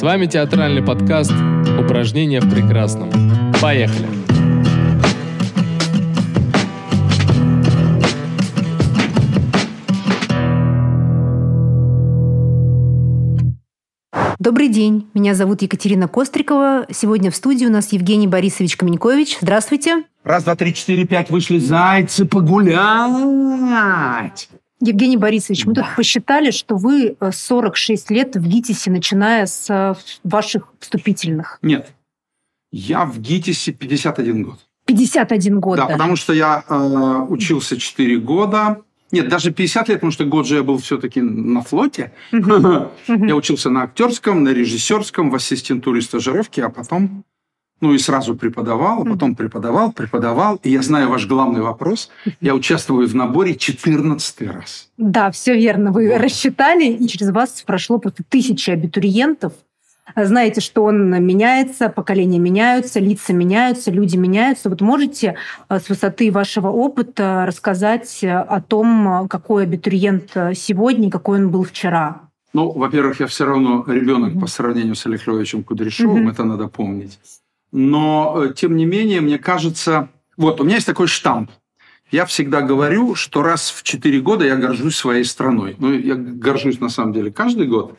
С вами театральный подкаст «Упражнения в прекрасном». Поехали! Добрый день, меня зовут Екатерина Кострикова. Сегодня в студии у нас Евгений Борисович Каменькович. Здравствуйте. 1, 2, 3, 4, 5, вышли зайцы погулять. Евгений Борисович, мы тут посчитали, что вы 46 лет в ГИТИСе, начиная с ваших вступительных. Нет, я в ГИТИСе 51 год. 51 год, да. Да, потому что я учился 4 года. Нет, даже 50 лет, потому что год же я был все-таки на флоте. Я учился на актерском, на режиссерском, в ассистентуре, стажировке, а потом... Ну и сразу преподавал, а потом преподавал. И я знаю ваш главный вопрос. Я участвую в наборе 14 раз. Да, все верно. Вы рассчитали, и через вас прошло просто 1000 абитуриентов. Знаете, что он меняется, поколения меняются, лица меняются, люди меняются. Вот можете с высоты вашего опыта рассказать о том, какой абитуриент сегодня, какой он был вчера? Ну, во-первых, я все равно ребенок по сравнению с Олегом Львовичем Кудряшовым, это надо помнить. Но, тем не менее, мне кажется... Вот, у меня есть такой штамп. Я всегда говорю, что раз в 4 года я горжусь своей страной. Ну, я горжусь, на самом деле, каждый год.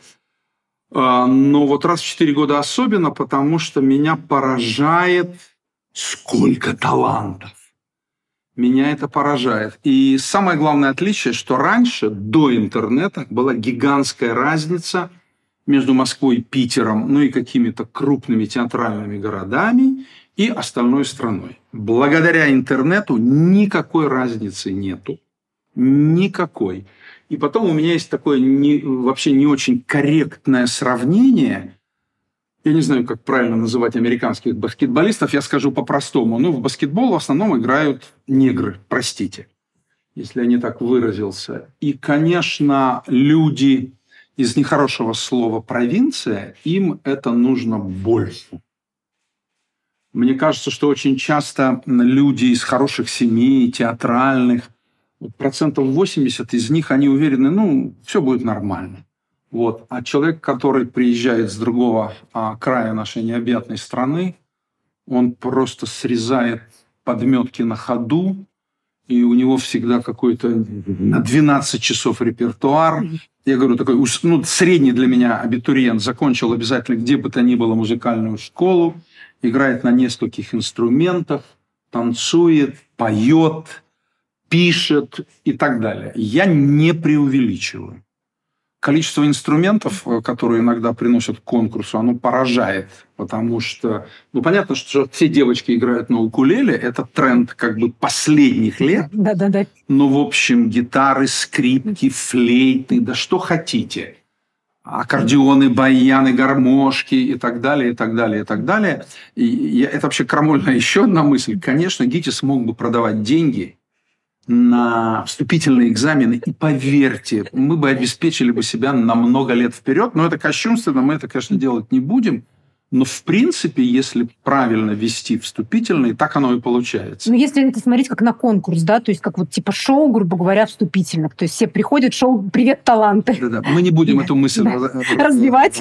Но вот раз в 4 года особенно, потому что меня поражает, сколько талантов. Меня это поражает. И самое главное отличие, что раньше, до интернета, была гигантская разница между Москвой и Питером, ну и какими-то крупными театральными городами и остальной страной. Благодаря интернету никакой разницы нету. Никакой. И потом у меня есть такое вообще не очень корректное сравнение. Я не знаю, как правильно называть американских баскетболистов. Я скажу по-простому. Ну, в баскетбол в основном играют негры, простите, если я не так выразился. И, конечно, люди... Из нехорошего слова «провинция» им это нужно больше. Мне кажется, что очень часто люди из хороших семей, театральных, 80% из них, они уверены, ну, все будет нормально. Вот. А человек, который приезжает с другого края нашей необъятной страны, он просто срезает подметки на ходу, и у него всегда какой-то на 12 часов репертуар. Я говорю, такой, ну, средний для меня абитуриент закончил обязательно где бы то ни было музыкальную школу, играет на нескольких инструментах, танцует, поет, пишет и так далее. Я не преувеличиваю. Количество инструментов, которые иногда приносят к конкурсу, оно поражает, потому что... Ну, понятно, что все девочки играют на укулеле, это тренд как бы последних лет. Да-да-да. Но, в общем, гитары, скрипки, флейты, да что хотите. Аккордеоны, баяны, гармошки и так далее, и так далее, и так далее. И это вообще крамольная еще одна мысль. Конечно, ГИТИС мог бы продавать деньги на вступительные экзамены, и поверьте, мы бы обеспечили бы себя на много лет вперед, но это кощунственно, мы это, конечно, делать не будем, но в принципе, если правильно вести вступительные, так оно и получается. Ну, если это смотреть как на конкурс, да, то есть как вот типа шоу, грубо говоря, вступительных, то есть все приходят, шоу «Привет, таланты». Да-да, мы не будем эту мысль развивать.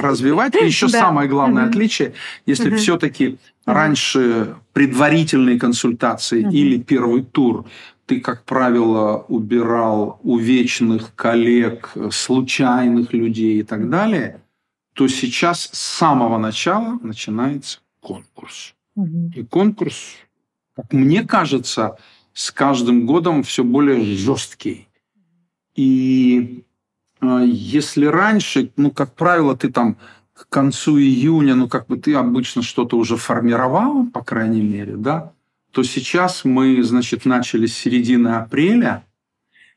И еще самое главное отличие, если все-таки раньше предварительные консультации или первый тур ты, как правило, убирал увечных коллег, случайных людей и так далее, то сейчас с самого начала начинается конкурс. И конкурс, как мне кажется, с каждым годом все более жесткий. И если раньше, ну, как правило, ты там к концу июня, ну, как бы ты обычно что-то уже формировал, по крайней мере, да, то сейчас мы, значит, начали с середины апреля.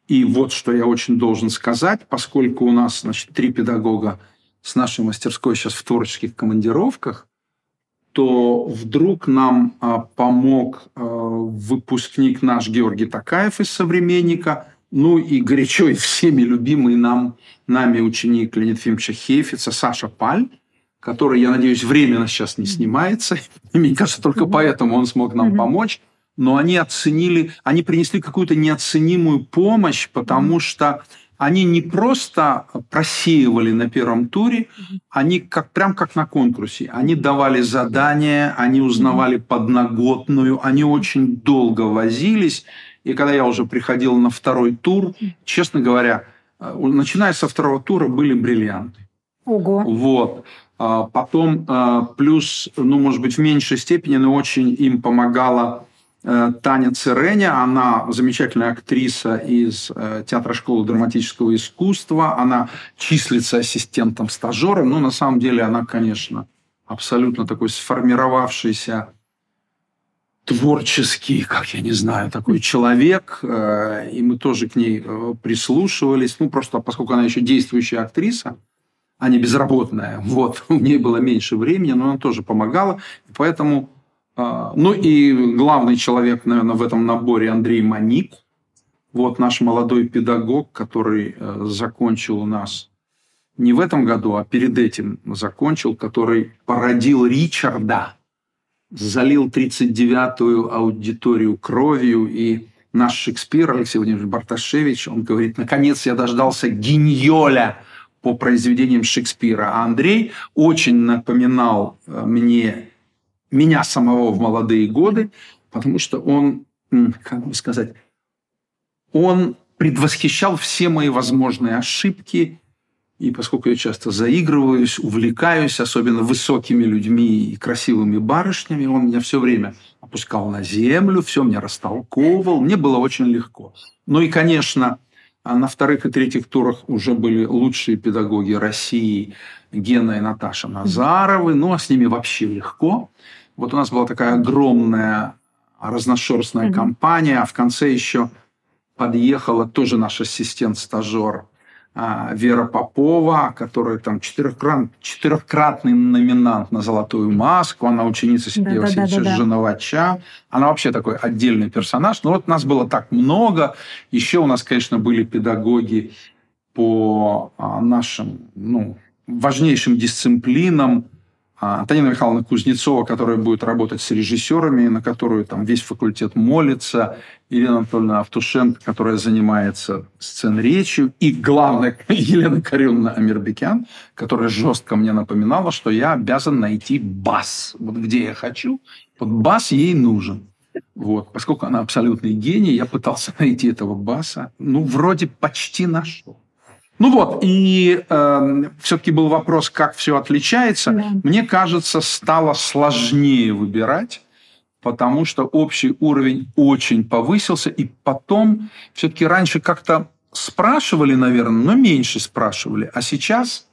И вот что я очень должен сказать, поскольку у нас, значит, 3 педагога с нашей мастерской сейчас в творческих командировках, то вдруг нам помог выпускник наш Георгий Такаев из «Современника», ну и горячо и всеми любимый нами ученик Леонида Фимовича Хейфица Саша Паль, который, я надеюсь, временно сейчас не снимается. И мне кажется, только поэтому он смог нам помочь. Но они принесли какую-то неоценимую помощь, потому что они не просто просеивали на первом туре, они прям как на конкурсе. Они давали задания, они узнавали подноготную, они очень долго возились. И когда я уже приходил на второй тур, честно говоря, начиная со второго тура были бриллианты. Ого! Вот. Потом плюс, ну, может быть, в меньшей степени, но очень им помогала Таня Циреня, она замечательная актриса из театра школы драматического искусства, она числится ассистентом-стажером, но на самом деле она, конечно, абсолютно такой сформировавшийся творческий, как я не знаю, такой человек, и мы тоже к ней прислушивались, ну просто поскольку она еще действующая актриса, а не безработная, вот, у нее было меньше времени, но она тоже помогала, и поэтому... Ну и главный человек, наверное, в этом наборе Андрей Моник. Вот наш молодой педагог, который закончил у нас не в этом году, а перед этим закончил, который породил Ричарда, залил 39-ю аудиторию кровью. И наш Шекспир, Алексей Владимирович Барташевич, он говорит, наконец я дождался гиньоля по произведениям Шекспира. А Андрей очень напоминал меня самого в молодые годы, потому что он, как бы сказать, он предвосхищал все мои возможные ошибки. И поскольку я часто заигрываюсь, увлекаюсь, особенно высокими людьми и красивыми барышнями, он меня все время опускал на землю, все мне растолковывал, мне было очень легко. Ну и, конечно, на вторых и третьих турах уже были лучшие педагоги России Гена и Наташа Назаровы, ну а с ними вообще легко. Вот у нас была такая огромная разношерстная компания, а в конце еще подъехала тоже наш ассистент-стажер Вера Попова, которая там четырехкратный номинант на «Золотую маску», она ученица Сергея Васильевича Женовача. Она вообще такой отдельный персонаж. Но вот нас было так много. Еще у нас, конечно, были педагоги по нашим, ну, важнейшим дисциплинам. Татьяна Михайловна Кузнецова, которая будет работать с режиссерами, на которую там весь факультет молится. Елена Анатольевна Автушенко, которая занимается сценречью. И, главное, Елена Кареновна Амирбекян, которая жестко мне напоминала, что я обязан найти бас. Вот где я хочу, вот бас ей нужен. Вот. Поскольку она абсолютный гений, я пытался найти этого баса. Ну, вроде почти нашел. Ну вот, и все-таки был вопрос, как все отличается. Да. Мне кажется, стало сложнее выбирать, потому что общий уровень очень повысился. И потом все-таки раньше как-то спрашивали, наверное, но меньше спрашивали. А сейчас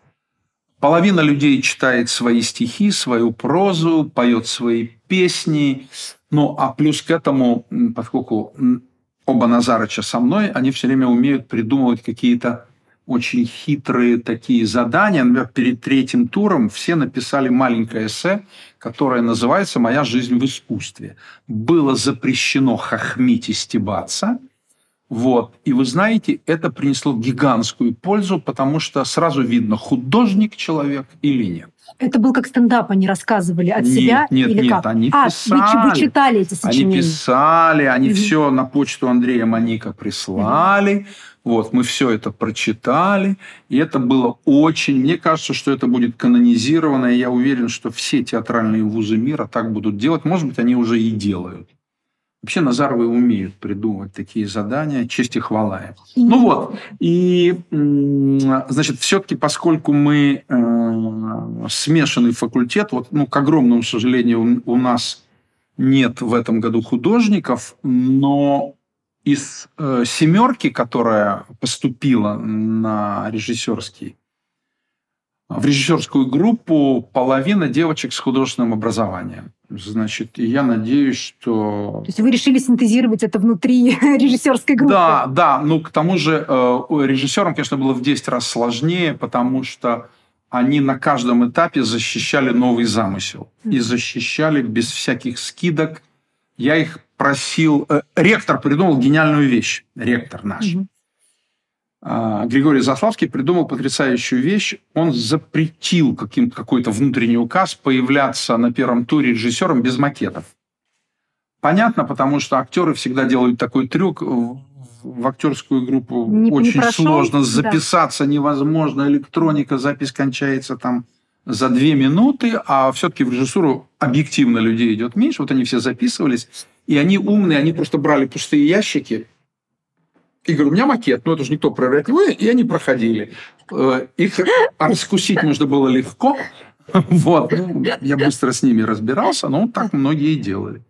половина людей читает свои стихи, свою прозу, поет свои песни. Ну, а плюс к этому, поскольку оба Назарыча со мной, они все время умеют придумывать какие-то очень хитрые такие задания. Например, перед третьим туром все написали маленькое эссе, которое называется «Моя жизнь в искусстве». Было запрещено хохмить и стебаться. Вот. И вы знаете, это принесло гигантскую пользу, потому что сразу видно, художник человек или нет. Это был как стендап, они рассказывали от себя? Нет, они писали. Вы читали эти сочинения? Они писали, они все на почту Андрея Моника прислали. Вот, мы все это прочитали, и это было очень... Мне кажется, что это будет канонизировано, и я уверен, что все театральные вузы мира так будут делать. Может быть, они уже и делают. Вообще Назаровы умеют придумывать такие задания. Честь и хвала им. Ну вот, и, значит, все-таки, поскольку мы смешанный факультет, вот, ну, к огромному сожалению, у нас нет в этом году художников, но... Из семерки, которая поступила на режиссерский, в режиссерскую группу, половина девочек с художественным образованием. Значит, я надеюсь, что... То есть вы решили синтезировать это внутри режиссерской группы? Да. Ну, к тому же режиссерам, конечно, было в 10 раз сложнее, потому что они на каждом этапе защищали новый замысел. И защищали без всяких скидок. Я их просил... ректор придумал гениальную вещь. Ректор наш. Григорий Заславский придумал потрясающую вещь. Он запретил какой-то внутренний указ появляться на первом туре режиссером без макетов. Понятно, потому что актеры всегда делают такой трюк. в актерскую группу очень сложно записаться, невозможно, электроника, запись кончается там за 2 минуты, а все-таки в режиссуру объективно людей идет меньше. Вот они все записывались, и они умные, они просто брали пустые ящики. И говорю, у меня макет, но это же никто проверять не будет, и они проходили. Их раскусить можно было легко. Вот. Я быстро с ними разбирался, но так многие и делали.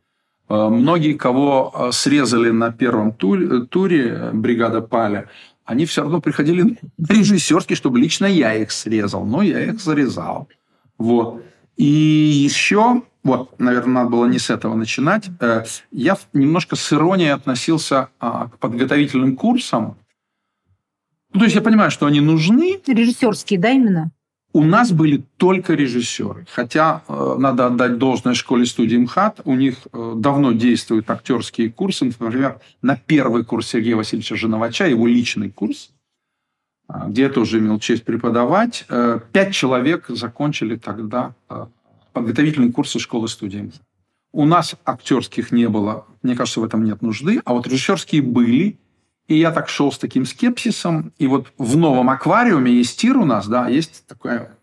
Многие, кого срезали на первом туре бригада Паля, они все равно приходили на режиссерский, чтобы лично я их срезал. Но я их зарезал. Вот. И еще, вот, наверное, надо было не с этого начинать. Я немножко с иронией относился к подготовительным курсам. Ну, то есть я понимаю, что они нужны. Режиссерские, да, именно? У нас были только режиссеры. Хотя надо отдать должное школе-студии МХАТ. У них давно действуют актерские курсы. Например, на первый курс Сергея Васильевича Женовача, его личный курс, где я тоже имел честь преподавать, 5 человек закончили тогда подготовительные курсы школы-студии МХАТ. У нас актерских не было. Мне кажется, в этом нет нужды. А вот режиссерские были. И я так шел с таким скепсисом. И вот в новом аквариуме есть тир у нас, да, есть такая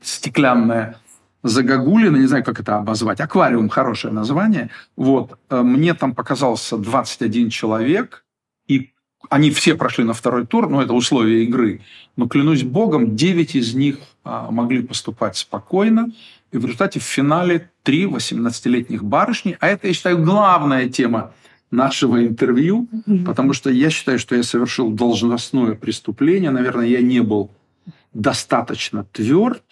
стеклянная загогулина, не знаю, как это обозвать. Аквариум – хорошее название. Вот. Мне там показался 21 человек, и они все прошли на второй тур, но это условия игры. Но, клянусь богом, 9 из них могли поступать спокойно. И в результате в финале 3 18-летних барышни. А это, я считаю, главная тема нашего интервью, потому что я считаю, что я совершил должностное преступление. Наверное, я не был достаточно тверд.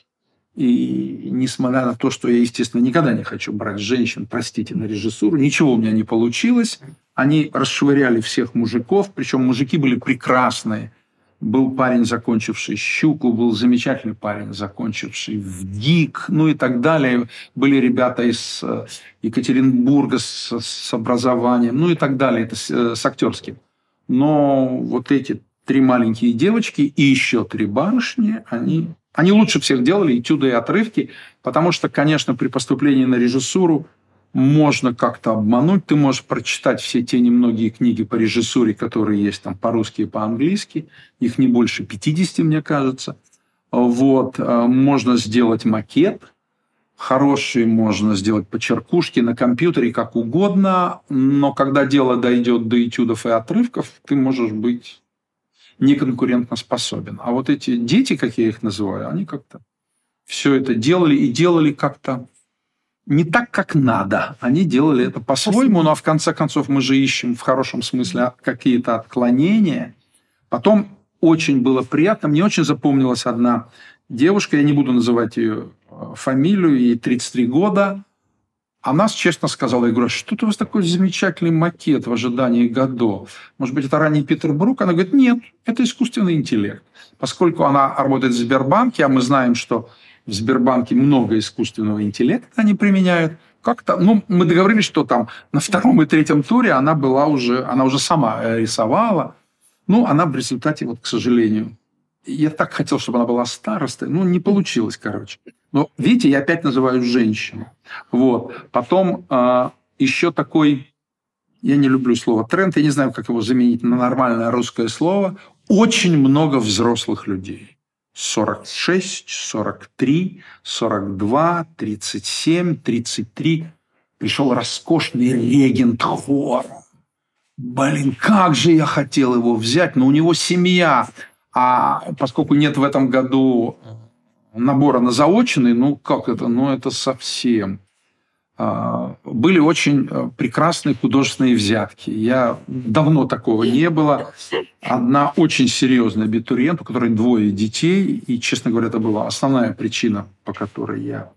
И несмотря на то, что я, естественно, никогда не хочу брать женщин, простите, на режиссуру, ничего у меня не получилось. Они расшвыряли всех мужиков, причем мужики были прекрасные. Был парень, закончивший «Щуку», был замечательный парень, закончивший «ВДИК», ну и так далее. Были ребята из Екатеринбурга с образованием, ну и так далее, это с актерским. Но вот эти 3 маленькие девочки и еще 3 барышни, они лучше всех делали этюды и отрывки, потому что, конечно, при поступлении на режиссуру можно как-то обмануть. Ты можешь прочитать все те немногие книги по режиссуре, которые есть там по-русски и по-английски. Их не больше 50, мне кажется. Вот. Можно сделать макет. Хороший можно сделать почеркушки на компьютере, как угодно. Но когда дело дойдет до этюдов и отрывков, ты можешь быть неконкурентоспособен. А вот эти дети, как я их называю, они как-то все это делали и делали как-то не так, как надо. Они делали это по-своему, но в конце концов мы же ищем в хорошем смысле какие-то отклонения. Потом очень было приятно. Мне очень запомнилась одна девушка, я не буду называть ее фамилию, ей 33 года. Она честно сказала, я говорю, что-то у вас такой замечательный макет в ожидании годов. Может быть, это ранний Питер Брук? Она говорит, нет, это искусственный интеллект. Поскольку она работает в Сбербанке, а мы знаем, что в Сбербанке много искусственного интеллекта они применяют. Как-то, ну, мы договорились, что там на 2-м и 3-м туре она уже сама рисовала. Ну, она в результате, вот, к сожалению, я так хотел, чтобы она была старостой, ну, не получилось, короче. Но, видите, я опять называю женщину. Вот. Потом еще такой, я не люблю слово тренд, я не знаю, как его заменить на нормальное русское слово, очень много взрослых людей. 46, 43, 42, 37, 33. Пришел роскошный регент хора. Блин, как же я хотел его взять, но у него семья. А поскольку нет в этом году набора на заочный, ну как это, ну это совсем. Были очень прекрасные художественные взятки. Я давно такого не было. Одна очень серьезная абитуриент, у которой 2 детей. И, честно говоря, это была основная причина, по которой я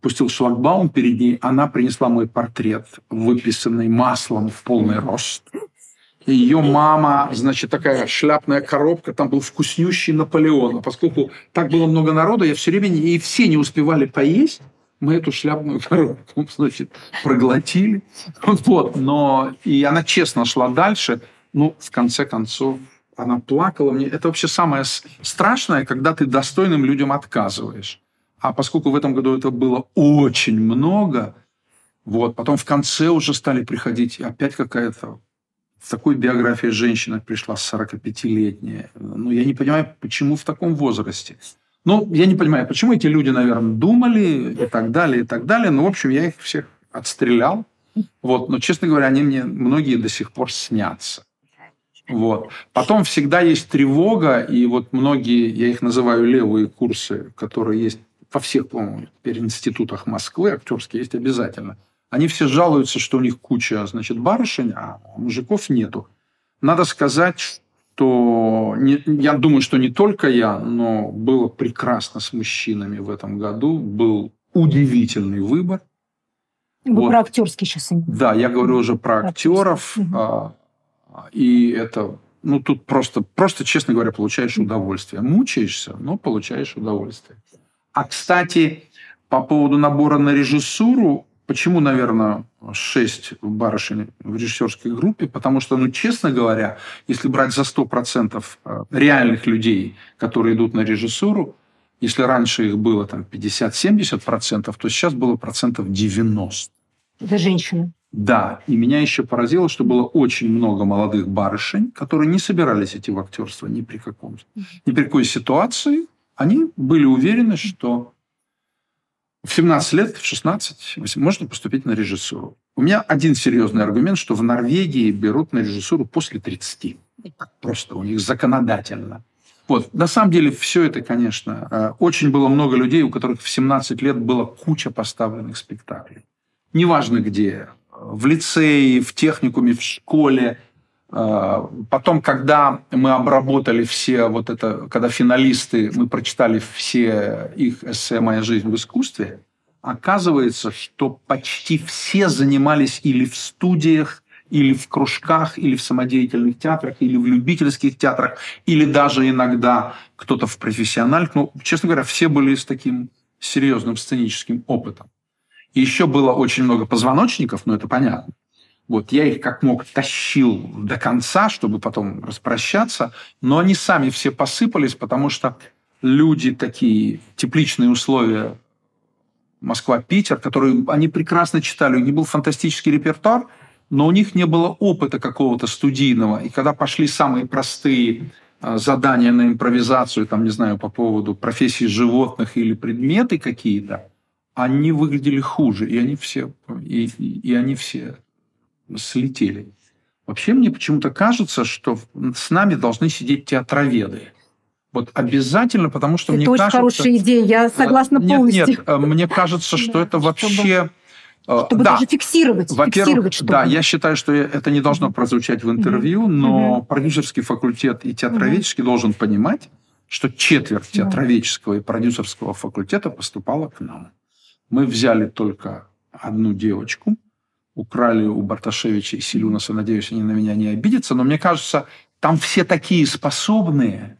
пустил шлагбаум перед ней. Она принесла мой портрет, выписанный маслом в полный рост. Ее мама, значит, такая шляпная коробка, там был вкуснющий Наполеон. А поскольку так было много народа, я все время, и все не успевали поесть, мы эту шляпную коробку, значит, проглотили. Вот. Но и она честно шла дальше. Ну, в конце концов, она плакала. Мне это вообще самое страшное, когда ты достойным людям отказываешь. А поскольку в этом году это было очень много, вот, потом в конце уже стали приходить опять какая-то С такой биографией женщина пришла 45-летняя. Ну, я не понимаю, почему в таком возрасте. Ну, я не понимаю, почему эти люди, наверное, думали и так далее. Но, в общем, я их всех отстрелял. Вот. Но, честно говоря, они мне многие до сих пор снятся. Вот. Потом всегда есть тревога, и вот многие, я их называю левые курсы, которые есть во всех, по-моему, теперь институтах Москвы, актерские есть обязательно. Они все жалуются, что у них куча, значит, барышень, а мужиков нету. Надо сказать, что я думаю, что не только я, но было прекрасно с мужчинами в этом году, был удивительный выбор. Вы вот. Про актерские сейчас. Да, я говорю уже про актеров. Угу. И это, ну, тут просто, честно говоря, получаешь удовольствие. Мучаешься, но получаешь удовольствие. А, кстати, по поводу набора на режиссуру, почему, наверное, 6 барышень в режиссерской группе? Потому что, ну, честно говоря, если брать за 100% реальных людей, которые идут на режиссуру, если раньше их было там 50-70%, то сейчас было процентов 90%. Это женщины. Да, и меня еще поразило, что было очень много молодых барышень, которые не собирались идти в актерство ни при какой ситуации. Они были уверены, что в 17 лет, в 16 можно поступить на режиссуру. У меня один серьезный аргумент, что в Норвегии берут на режиссуру после 30. Просто у них законодательно. Вот. На самом деле все это, конечно, очень было много людей, у которых в 17 лет была куча поставленных спектаклей. Неважно где. В лицее, в техникуме, в школе. Потом, когда мы обработали все вот это, когда финалисты, мы прочитали все их эссе «Моя жизнь в искусстве», оказывается, что почти все занимались или в студиях, или в кружках, или в самодеятельных театрах, или в любительских театрах, или даже иногда кто-то в профессиональных. Ну, честно говоря, все были с таким серьезным сценическим опытом. Еще было очень много позвоночников, но это понятно. Вот, я их как мог тащил до конца, чтобы потом распрощаться, но они сами все посыпались, потому что люди такие, тепличные условия Москва-Питер, которые они прекрасно читали, у них был фантастический репертуар, но у них не было опыта какого-то студийного. И когда пошли самые простые задания на импровизацию, там, не знаю, по поводу профессии животных или предметы какие-то, они выглядели хуже, и они все, и они все слетели. Вообще, мне почему-то кажется, что с нами должны сидеть театроведы. Вот обязательно, потому что это мне кажется... Это очень хорошая идея, я согласна полностью. Нет, мне кажется, что это вообще... Чтобы даже фиксировать. Во-первых, да, я считаю, что это не должно прозвучать в интервью, но продюсерский факультет и театроведческий должен понимать, что четверть театроведческого и продюсерского факультета поступала к нам. Мы взяли только одну девочку, украли у Барташевича и Селюнаса, надеюсь, они на меня не обидятся, но мне кажется, там все такие способные,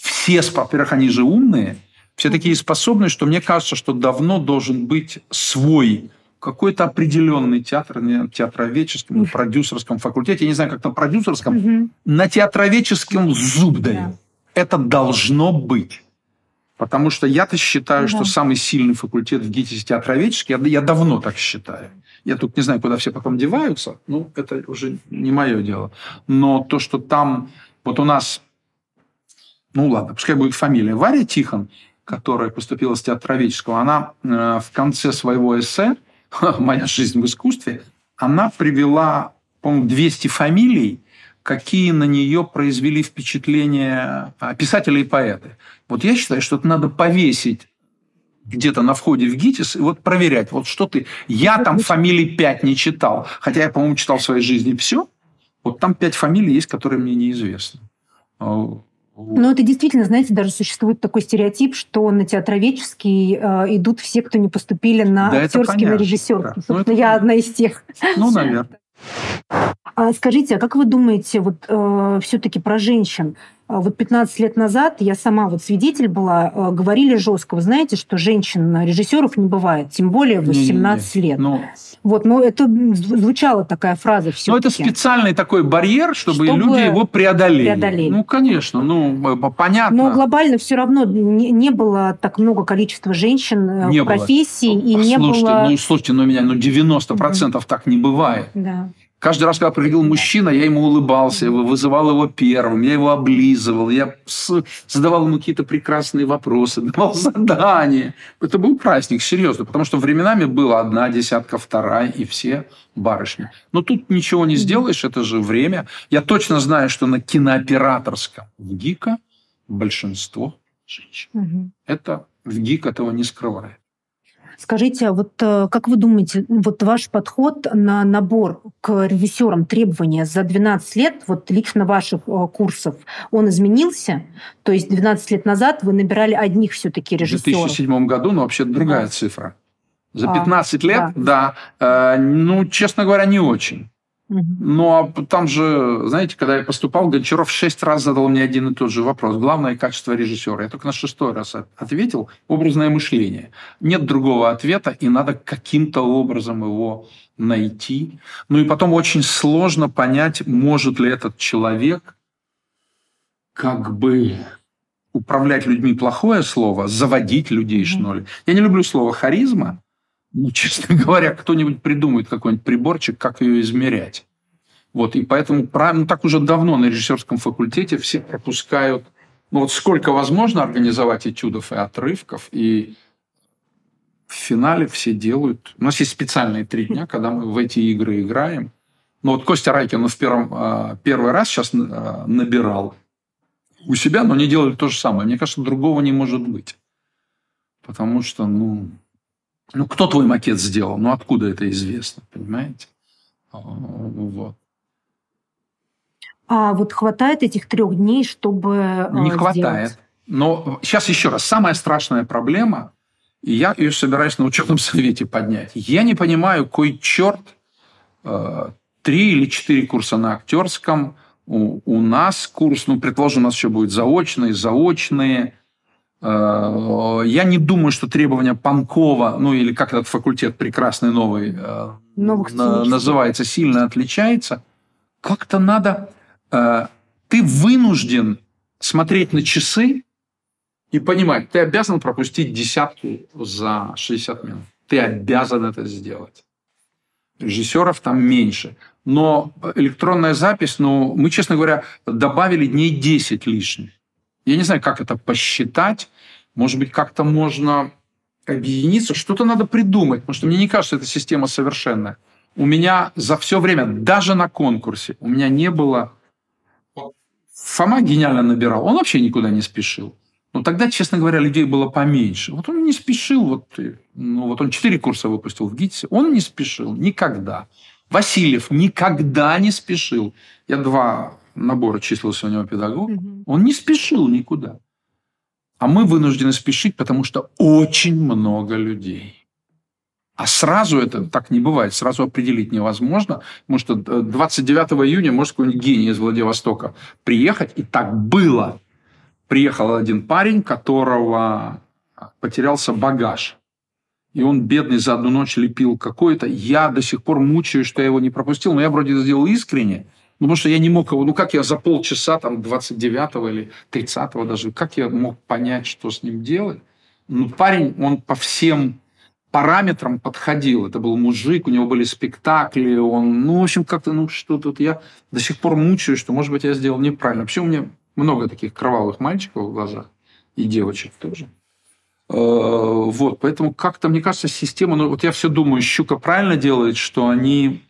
все, во-первых, они же умные, все такие способные, что мне кажется, что давно должен быть свой какой-то определенный театр на театроведческом и продюсерском факультете, я не знаю, как на продюсерском, на театроведческом зуб даю. Это должно быть. Потому что я-то считаю, что самый сильный факультет в ГИТИСе театроведческий, я давно так считаю. Я тут не знаю, куда все потом деваются, ну, это уже не мое дело. Но то, что там вот у нас, ну ладно, пускай будет фамилия Варя Тихон, которая поступила с театроведческого, она в конце своего эссе «Моя жизнь в искусстве», она привела, по-моему, 200 фамилий, какие на нее произвели впечатление писатели и поэты. Вот я считаю, что это надо повесить где-то на входе в ГИТИС и вот проверять, вот что ты... Я там фамилий 5 не читал, хотя я, по-моему, читал в своей жизни все. Вот там 5 фамилий есть, которые мне неизвестны. Ну, это действительно, знаете, даже существует такой стереотип, что на театроведческий идут все, кто не поступили на актерский, на режиссерский. Да. Ну, я одна из тех. Ну, наверное. А скажите, а как вы думаете, вот все-таки про женщин? Вот 15 лет назад я сама вот свидетель была, говорили жестко, вы знаете, что женщин-режиссеров не бывает, тем более 18 лет. Ну, вот, но это звучала такая фраза все-таки. Но это специальный такой барьер, чтобы люди его преодолели. Ну, конечно, ну, понятно. Но глобально все равно не было так много количества женщин в профессии. Слушайте, ну, у меня 90% так не бывает. Да. Каждый раз, когда приходил мужчина, я ему улыбался, я вызывал его первым, я его облизывал, я задавал ему какие-то прекрасные вопросы, давал задания. Это был праздник, серьезно, потому что временами было 1 десятка, 2, и все барышни. Но тут ничего не сделаешь, это же время. Я точно знаю, что на кинооператорском в ГИКа большинство женщин. Угу. Это в ГИК этого не скрывает. Скажите, вот как вы думаете, вот ваш подход на набор к режиссерам, требования за 12 лет, вот лично ваших курсов, он изменился? То есть 12 лет назад вы набирали одних все-таки режиссеров? В 2007 году, но вообще другая цифра. За 15 лет, да. Ну, честно говоря, не очень. Угу. Ну, а там же, знаете, когда я поступал, Гончаров 6 раз задал мне один и тот же вопрос. Главное качество режиссера. Я только на 6-й раз ответил. Образное мышление. Нет другого ответа, и надо каким-то образом его найти. Ну, и потом очень сложно понять, может ли этот человек как бы управлять людьми, плохое слово, заводить людей, что ли. Я не люблю слово «харизма». Ну, честно говоря, кто-нибудь придумает какой-нибудь приборчик, как ее измерять. Вот, и поэтому так уже давно на режиссерском факультете все пропускают... Ну, вот сколько возможно организовать этюдов и отрывков, и в финале все делают... У нас есть специальные 3 дня, когда мы в эти игры играем. Ну, вот Костя Райкин в первый раз сейчас набирал у себя, но они делали то же самое. Мне кажется, другого не может быть. Потому что, ну, кто твой макет сделал? Ну, откуда это известно, понимаете? Вот. А вот хватает этих 3 дней, чтобы не хватает. Сделать? Но сейчас еще раз. Самая страшная проблема, и я ее собираюсь на учетном совете поднять. Я не понимаю, кой черт 3 или 4 курса на актерском. У нас курс, ну, предположим, у нас еще будет заочные. Я не думаю, что требования Панкова, ну или как этот факультет прекрасный новый называется, сильно отличается. Как-то надо... Ты вынужден смотреть на часы и понимать, ты обязан пропустить 10 за 60 минут. Ты обязан это сделать. Режиссеров там меньше. Но электронная запись, ну, мы, честно говоря, добавили дней 10 лишних. Я не знаю, как это посчитать. Может быть, как-то можно объединиться. Что-то надо придумать, потому что мне не кажется, эта система совершенная. У меня за все время, даже на конкурсе, у меня не было... Фома гениально набирал. Он вообще никуда не спешил. Но тогда, честно говоря, людей было поменьше. Вот он не спешил. Вот он 4 курса выпустил в ГИТИСе. Он не спешил никогда. Васильев никогда не спешил. Я 2 набора числился у него педагог, он не спешил никуда. А мы вынуждены спешить, потому что очень много людей. А сразу это так не бывает, сразу определить невозможно, потому что 29 июня может какой-нибудь гений из Владивостока приехать, и так было. Приехал один парень, которого потерялся багаж. И он, бедный, за 1 ночь лепил какой-то. Я до сих пор мучаюсь, что я его не пропустил, но я вроде это сделал искренне. Ну, потому что я не мог его... Ну, как я за полчаса, там, 29-го или 30-го даже, как я мог понять, что с ним делать? Ну, парень, он по всем параметрам подходил. Это был мужик, у него были спектакли, он... Ну, в общем, как-то, ну, что тут я до сих пор мучаюсь, что, может быть, я сделал неправильно. Вообще, у меня много таких кровавых мальчиков в глазах и девочек тоже. Вот, поэтому как-то, мне кажется, система... Ну, вот я все думаю, Щука правильно делает, что они...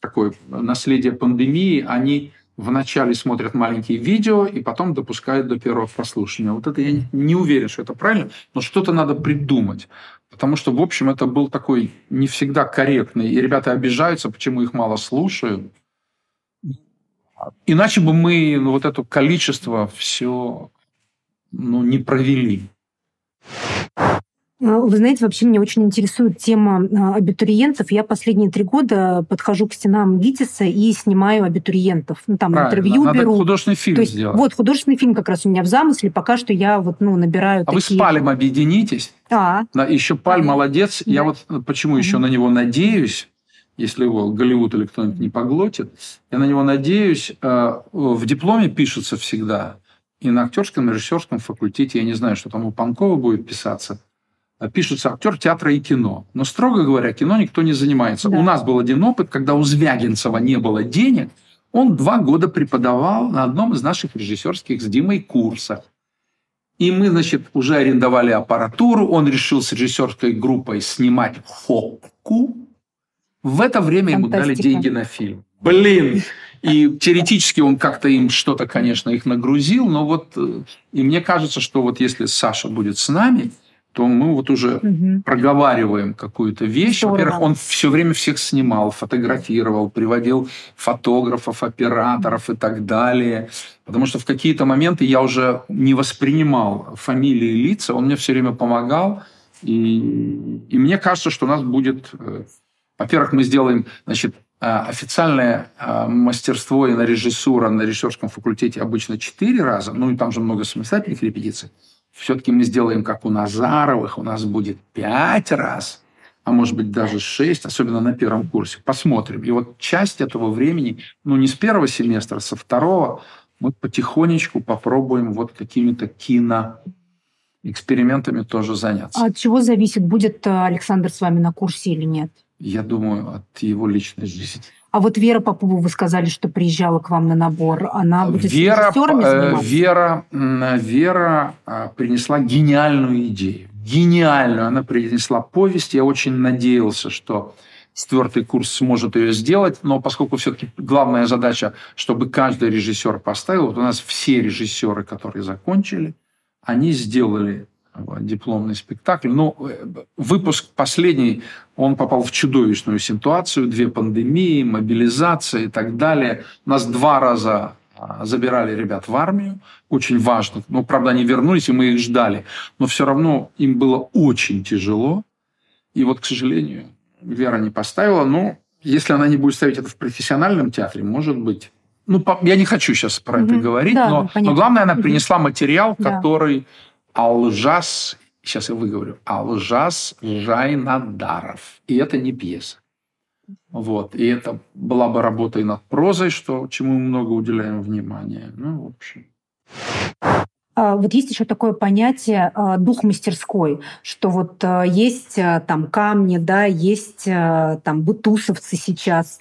Такое наследие пандемии, они вначале смотрят маленькие видео и потом допускают до первого прослушивания. Вот это я не уверен, что это правильно, но что-то надо придумать. Потому что, в общем, это был такой не всегда корректный. И ребята обижаются, почему их мало слушают. Иначе бы мы вот это количество все не провели. Вы знаете, вообще меня очень интересует тема абитуриентов. Я последние 3 года подхожу к стенам ГИТИСа и снимаю абитуриентов. Ну, там интервью надо беру. Надо художественный фильм сделать. Вот, художественный фильм как раз у меня в замысле. Пока что я вот, набираю такие... А вы с Палем объединитесь? Да. Еще Паль молодец. Да. Я вот почему еще на него надеюсь, если его Голливуд или кто-нибудь не поглотит, я на него надеюсь. В дипломе пишется всегда. И на актерском, и режиссерском факультете, я не знаю, что там у Панкова будет писаться, пишется актер театра и кино. Но, строго говоря, кино никто не занимается. Да. У нас был один опыт, когда у Звягинцева не было денег. Он 2 года преподавал на одном из наших режиссерских с Димой курсах. И мы, значит, уже арендовали аппаратуру. Он решил с режиссерской группой снимать «Хокку». В это время ему дали деньги на фильм. Блин! И теоретически он как-то им что-то, конечно, их нагрузил. Но вот... И мне кажется, что вот если Саша будет с нами, то мы вот уже проговариваем какую-то вещь. Здорово. Во-первых, он все время всех снимал, фотографировал, приводил фотографов, операторов и так далее. Потому что в какие-то моменты я уже не воспринимал фамилии и лица, он мне все время помогал. И мне кажется, что у нас будет... Во-первых, мы сделаем, значит, официальное мастерство и на режиссура на режиссерском факультете обычно 4 раза, ну и там же много самостоятельных репетиций. Все-таки мы сделаем, как у Назаровых, у нас будет 5 раз, а может быть даже 6, особенно на первом курсе. Посмотрим. И вот часть этого времени, ну не с первого семестра, а со второго, мы потихонечку попробуем вот какими-то киноэкспериментами тоже заняться. А от чего зависит, будет Александр с вами на курсе или нет? Я думаю, от его личной жизни. А вот Вера Попова, вы сказали, что приезжала к вам на набор. Она будет с режиссерами заниматься? Вера принесла гениальную идею. Гениальную. Она принесла повесть. Я очень надеялся, что 4-й курс сможет ее сделать. Но поскольку все-таки главная задача, чтобы каждый режиссер поставил. Вот у нас все режиссеры, которые закончили, они сделали... дипломный спектакль. Но выпуск последний, он попал в чудовищную ситуацию. 2 пандемии, мобилизация и так далее. Нас 2 раза забирали ребят в армию. Очень важно. Но, правда, они вернулись, и мы их ждали. Но все равно им было очень тяжело. И вот, к сожалению, Вера не поставила. Но если она не будет ставить это в профессиональном театре, может быть... Ну, я не хочу сейчас про это говорить, да, но главное, она принесла материал, который... Алжас, сейчас я выговорю, Алжас Жайнадаров. И это не пьеса. Вот. И это была бы работа и над прозой, что, чему мы много уделяем внимания. Ну, в общем. Вот есть еще такое понятие «дух мастерской», что вот есть там камни, да, есть там бутусовцы сейчас.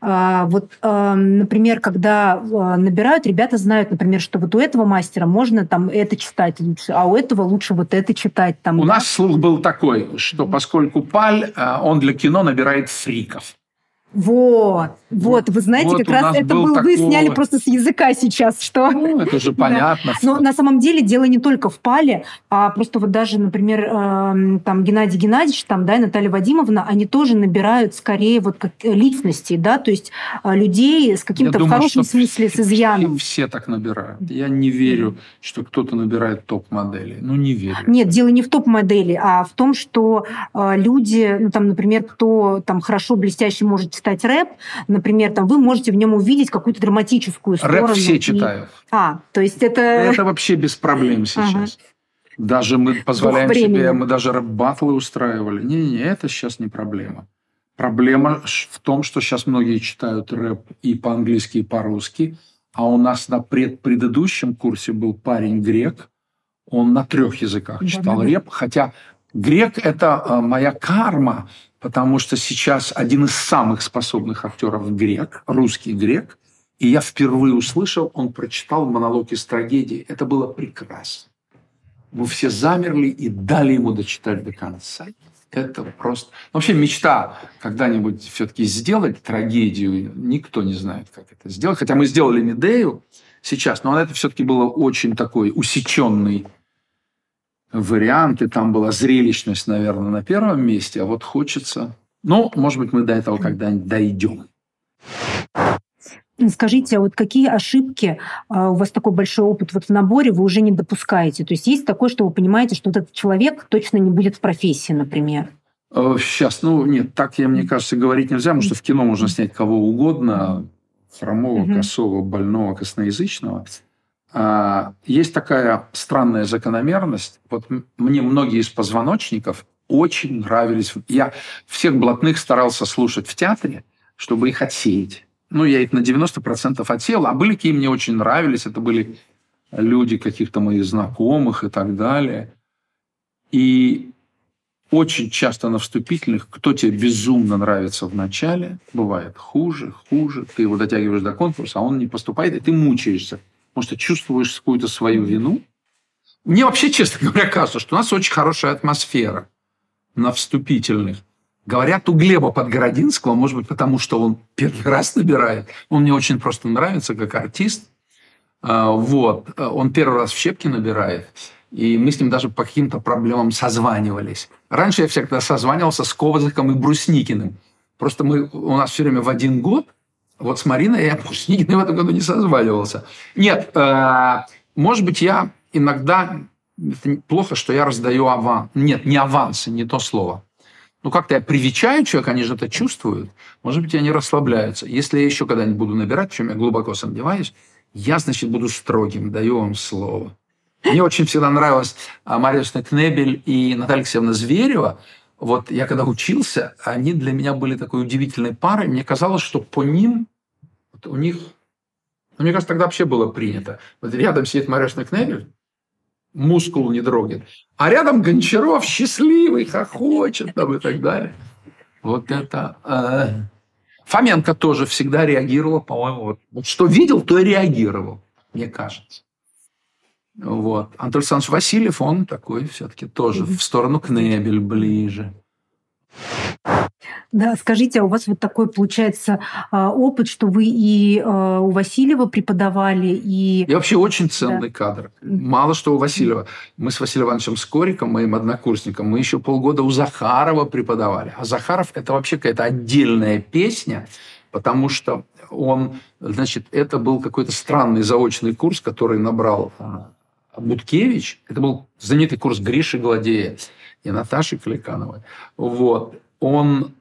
Вот, например, когда набирают, ребята знают, например, что вот у этого мастера можно там это читать лучше, а у этого лучше вот это читать. Там, у нас слух был такой, что поскольку Паль, он для кино набирает фриков. Вот, вы знаете, вот как раз это был вы сняли просто с языка сейчас, что... Ну, это же понятно. Да. Но на самом деле дело не только в Пале, а просто вот даже, например, там Геннадий Геннадьевич, там, да, и Наталья Вадимовна, они тоже набирают скорее вот как личности, да, то есть людей с каким-то в хорошем смысле, с изъяном. Все так набирают. Я не верю, что кто-то набирает топ-модели. Ну, не верю. Нет, дело не в топ-модели, а в том, что люди, ну, там, например, кто там хорошо, блестяще может читать рэп, например, там вы можете в нем увидеть какую-то драматическую сторону. Рэп все читают. То есть это... Это вообще без проблем сейчас. Даже мы позволяем себе... Мы даже рэп-баттлы устраивали. Не-не, это сейчас не проблема. Проблема в том, что сейчас многие читают рэп и по-английски, и по-русски. А у нас на предыдущем курсе был парень-грек. Он на 3 языках читал рэп. Хотя грек – это моя карма. Потому что сейчас один из самых способных актеров грек, русский грек, и я впервые услышал, он прочитал монолог из трагедии. Это было прекрасно. Мы все замерли и дали ему дочитать до конца. Это просто... Вообще мечта когда-нибудь все-таки сделать трагедию. Никто не знает, как это сделать. Хотя мы сделали Медею сейчас, но это все-таки было очень такой усеченный варианты, там была зрелищность, наверное, на первом месте, а вот хочется... Ну, может быть, мы до этого когда-нибудь дойдем. Скажите, а вот какие ошибки, у вас такой большой опыт вот в наборе, вы уже не допускаете? То есть есть такое, что вы понимаете, что вот этот человек точно не будет в профессии, например? Сейчас, ну, нет, так, мне кажется, говорить нельзя, потому что в кино можно снять кого угодно, хромого, косого, больного, косноязычного. Есть такая странная закономерность. Вот мне многие из позвоночников очень нравились. Я всех блатных старался слушать в театре, чтобы их отсеять. Ну, я их на 90% отсеял, а были, какие мне очень нравились. Это были люди каких-то моих знакомых и так далее. И Очень часто на вступительных, кто тебе безумно нравится в начале, бывает хуже, ты его дотягиваешь до конкурса, а он не поступает, и ты мучаешься, потому что чувствуешь какую-то свою вину. Мне вообще, честно говоря, кажется, что у нас очень хорошая атмосфера на вступительных. Говорят, у Глеба Подгородинского, может быть, потому что он первый раз набирает, он мне очень просто нравится как артист, вот, он первый раз в щепки набирает. И мы с ним даже по каким-то проблемам созванивались. Раньше я всегда созванивался с Ковзиком и Брусникиным. Просто у нас все время в один год. Вот с Мариной я Брусникиной в этом году не созванивался. Нет, может быть, я иногда... Это плохо, что я раздаю аванс. Нет, не авансы, не то слово. Ну, как-то я привечаю человека, они же это чувствуют. Может быть, они расслабляются. Если я еще когда-нибудь буду набирать, в чем я глубоко сомневаюсь, я, значит, буду строгим, даю вам слово. Мне очень всегда нравилась Мария Осиповна Кнебель и Наталья Алексеевна Зверева. Вот я когда учился, они для меня были такой удивительной парой. Мне казалось, что по ним вот у них... Ну, мне кажется, тогда вообще было принято. Вот рядом сидит Мария Осиповна Кнебель, мускул не дрогнет. А рядом Гончаров счастливый, хохочет там и так далее. Вот это... Фоменко тоже всегда реагировала, по-моему. Вот что видел, то и реагировал, мне кажется. Вот. Анатолий Александрович Васильев, он такой все-таки тоже в сторону Кнебель ближе. Да, скажите, а у вас вот такой, получается, опыт, что вы и у Васильева преподавали, и... Я вообще очень ценный кадр. Мало что у Васильева. Мы с Василием Ивановичем Скориком, моим однокурсником, мы еще полгода у Захарова преподавали. А Захаров – это вообще какая-то отдельная песня, потому что он... Значит, это был какой-то странный заочный курс, который набрал... Буткевич, это был знаменитый курс Гриши Гладея и Наташи Каликановой. Вот. Он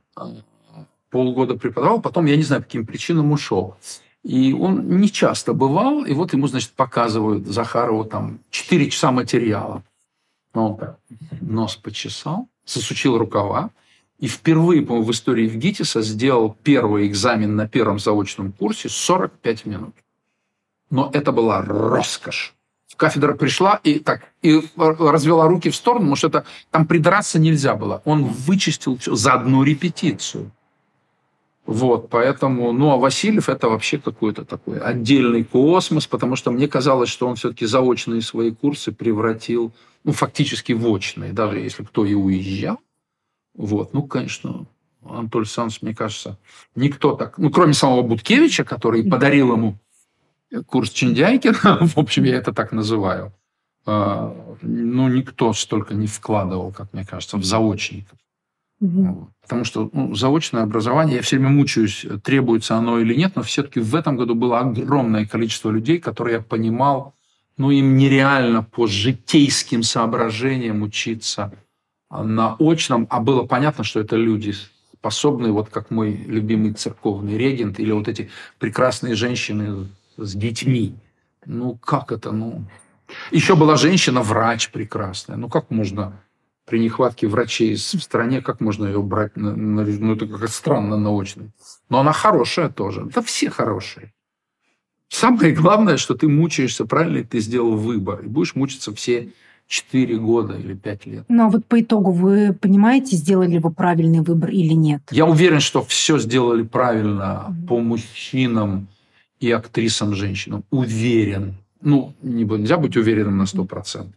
полгода преподавал, потом, я не знаю, по каким причинам ушел. И он не часто бывал, и вот ему, значит, показывают Захарову там 4 часа материала. Он так нос почесал, засучил рукава, и впервые, по-моему, в истории ГИТИСа сделал первый экзамен на первом заочном курсе 45 минут. Но это была роскошь. Кафедра пришла и развела руки в сторону, потому что это, там придраться нельзя было. Он вычистил все за одну репетицию. Вот, поэтому... Ну, а Васильев – это вообще какой-то такой отдельный космос, потому что мне казалось, что он все-таки заочные свои курсы превратил, ну, фактически в очные, даже если кто и уезжал. Вот, ну, конечно, Анатолий Александрович, мне кажется, никто так... Ну, кроме самого Буткевича, который подарил ему курс Чиндяйкина, в общем, я это так называю. Ну, никто столько не вкладывал, как мне кажется, в заочников. Угу. Потому что заочное образование, я все время мучаюсь, требуется оно или нет, но все-таки в этом году было огромное количество людей, которые я понимал, ну, им нереально по житейским соображениям учиться на очном, а было понятно, что это люди способные, вот как мой любимый церковный регент, или вот эти прекрасные женщины с детьми. Ну, как это? Ну, еще была женщина-врач прекрасная. Ну, как можно при нехватке врачей в стране, как можно ее брать? Ну, это как-то странно научно. Но она хорошая тоже. Да все хорошие. Самое главное, что ты мучаешься, правильно ли ты сделал выбор. И будешь мучиться все 4 года или 5 лет. Ну, а вот по итогу вы понимаете, сделали ли вы правильный выбор или нет? Я уверен, что все сделали правильно по мужчинам и актрисам-женщинам. Уверен. Ну, нельзя быть уверенным на 100%.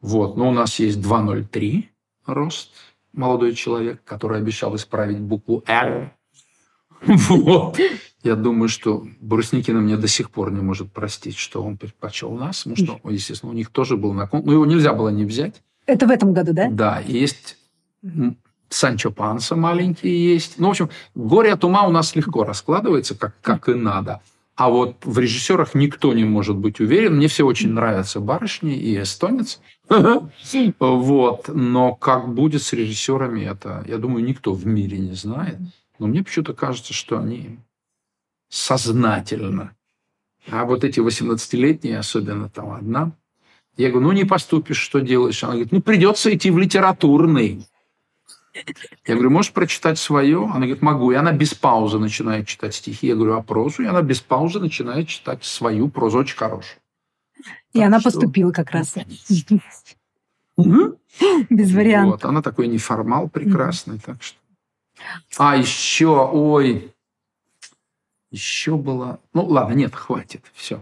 Вот. Но у нас есть 2.03 рост. Молодой человек, который обещал исправить букву «Р». Вот. Я думаю, что Брусникина мне до сих пор не может простить, что он предпочел нас. Потому что, естественно, у них тоже был на конкурсе. Ну, его нельзя было не взять. Это в этом году, да? Да. И есть... Санчо Панса маленький есть. Ну, в общем, горе от ума у нас легко раскладывается, как и надо. А вот в режиссерах никто не может быть уверен. Мне все очень нравятся барышни и эстонец. Вот. Но как будет с режиссерами, это, я думаю, никто в мире не знает. Но мне почему-то кажется, что они сознательно. А вот эти 18-летние, особенно там одна, я говорю, ну, не поступишь, что делаешь? Она говорит, ну, придется идти в литературный. Я говорю, можешь прочитать свое? Она говорит, могу. И она без паузы начинает читать стихи. Я говорю, а прозу? И она без паузы начинает читать свою прозу, очень хорошую. И так она поступила как раз. Угу. Без вариантов. Вот. Она такой неформал прекрасный. Угу. Так что. А еще, ой, еще было... Ну, ладно, нет, хватит, все.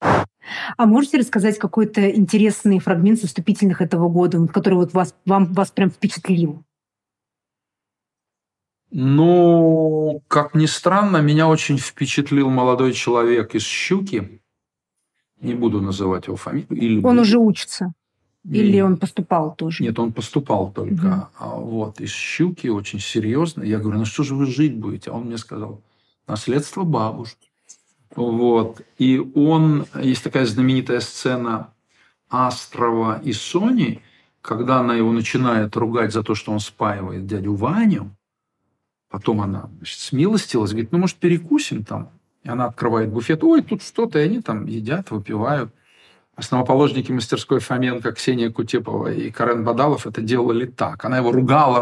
А можете рассказать какой-то интересный фрагмент со вступительных этого года, который вот вас прям впечатлил? Ну, как ни странно, меня очень впечатлил молодой человек из «Щуки». Не буду называть его фамилию. Или... Он уже учится? Или он поступал тоже? Нет, он поступал только. Угу. Вот, из «Щуки», очень серьезно. Я говорю, ну что же вы жить будете? А он мне сказал, наследство бабушки. Вот. И он... Есть такая знаменитая сцена Астрова и Сони, когда она его начинает ругать за то, что он спаивает дядю Ваню. Потом она, значит, смилостилась, говорит, ну, может, перекусим там? И она открывает буфет. Ой, тут что-то. И они там едят, выпивают. Основоположники мастерской Фоменко, Ксения Кутепова и Карен Бадалов это делали так. Она его ругала,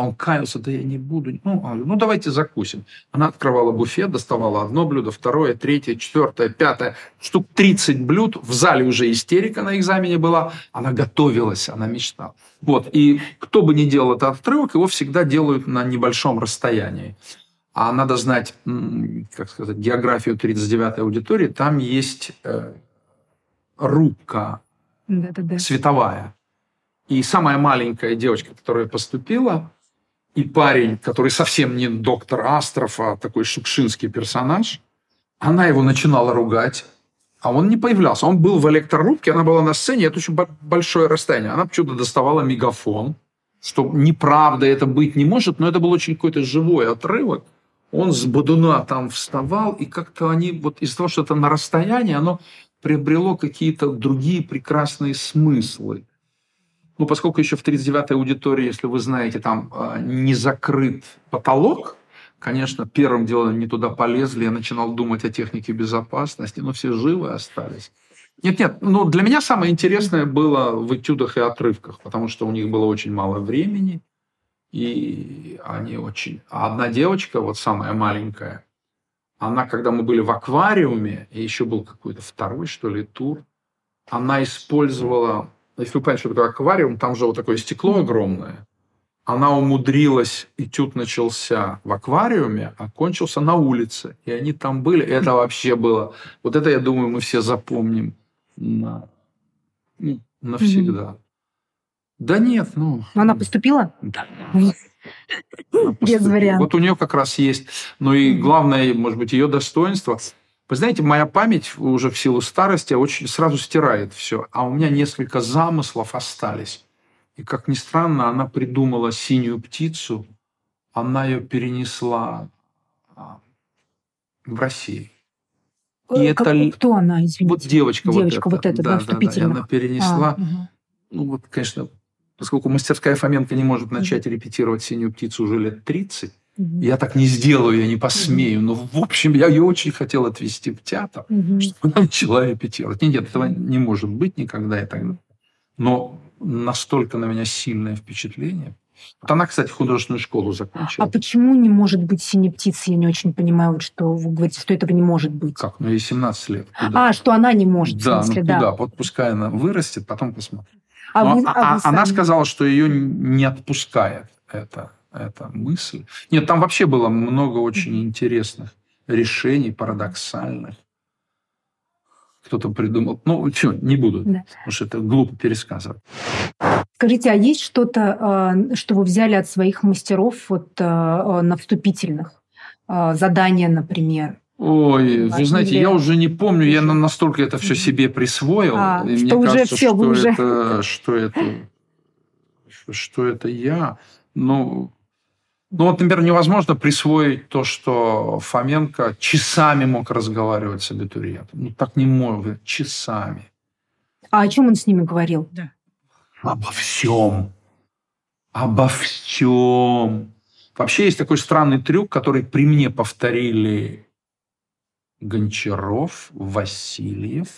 он каялся, да я не буду. Ну, давайте закусим. Она открывала буфет, доставала одно блюдо, второе, третье, четвертое, пятое. Штук 30 блюд. В зале уже истерика на экзамене была. Она готовилась, она мечтала. Вот. И кто бы ни делал этот отрывок, его всегда делают на небольшом расстоянии. А надо знать, как сказать, географию 39-й аудитории. Там есть... рубка, да. Световая. И самая маленькая девочка, которая поступила, и парень, который совсем не доктор Астров, а такой шукшинский персонаж, она его начинала ругать, а он не появлялся. Он был в электрорубке, она была на сцене, это очень большое расстояние. Она почему-то доставала мегафон, что неправда это быть не может, но это был очень какой-то живой отрывок. Он с бодуна там вставал, и как-то они, вот из-за того, что это на расстоянии, оно... приобрело какие-то другие прекрасные смыслы. Ну, поскольку еще в 39-й аудитории, если вы знаете, там не закрыт потолок, конечно, первым делом не туда полезли, я начинал думать о технике безопасности, но все живы остались. Нет, ну, для меня самое интересное было в этюдах и отрывках, потому что у них было очень мало времени, и они очень... А одна девочка, вот самая маленькая, она, когда мы были в аквариуме, и еще был какой-то второй, что ли, тур, она использовала... Если вы понимаете, что такое аквариум, там же вот такое стекло огромное. Она умудрилась, этюд начался в аквариуме, а кончился на улице. И они там были. Это вообще было... Вот это, я думаю, мы все запомним навсегда. Да нет, ну... Но она поступила? Да. Без вариантов. Вот у нее как раз есть. Ну и главное, может быть, ее достоинство. Вы знаете, моя память уже в силу старости очень сразу стирает все. А у меня несколько замыслов остались. И как ни странно, она придумала «Синюю птицу». Она ее перенесла в Россию. И как, это... Кто она, извините? Вот девочка вот эта, да, вступительных. Да, она перенесла. Угу. Ну вот, конечно... Поскольку мастерская Фоменко не может начать репетировать «Синюю птицу» уже лет 30, я так не сделаю, я не посмею. Но, в общем, я ее очень хотел отвезти в театр, чтобы она начала репетировать. Нет, этого не может быть никогда и так далее. Но настолько на меня сильное впечатление. Вот она, кстати, художественную школу закончила. А почему не может быть «Синяя птица»? Я не очень понимаю, вот что вы говорите, что этого не может быть. Как? Ну, ей 17 лет. Куда? А, что она не может. Да, в смысле, ну куда? Да. Вот пускай она вырастет, потом посмотрим. Она сказала, что ее не отпускает эта мысль. Нет, там вообще было много очень интересных решений, парадоксальных. Кто-то придумал. Ну, чё, не буду, да. Потому что это глупо пересказывать. Скажите, а есть что-то, что вы взяли от своих мастеров вот, на вступительных? Задания, например? Ой, вы знаете, я уже не помню, я настолько это все себе присвоил, и мне кажется, что это я. Ну, вот, например, невозможно присвоить то, что Фоменко часами мог разговаривать с абитуриентом. Ну, так не мог, часами. А о чем он с ними говорил? Да. Обо всем. Вообще есть такой странный трюк, который при мне повторили... Гончаров, Васильев,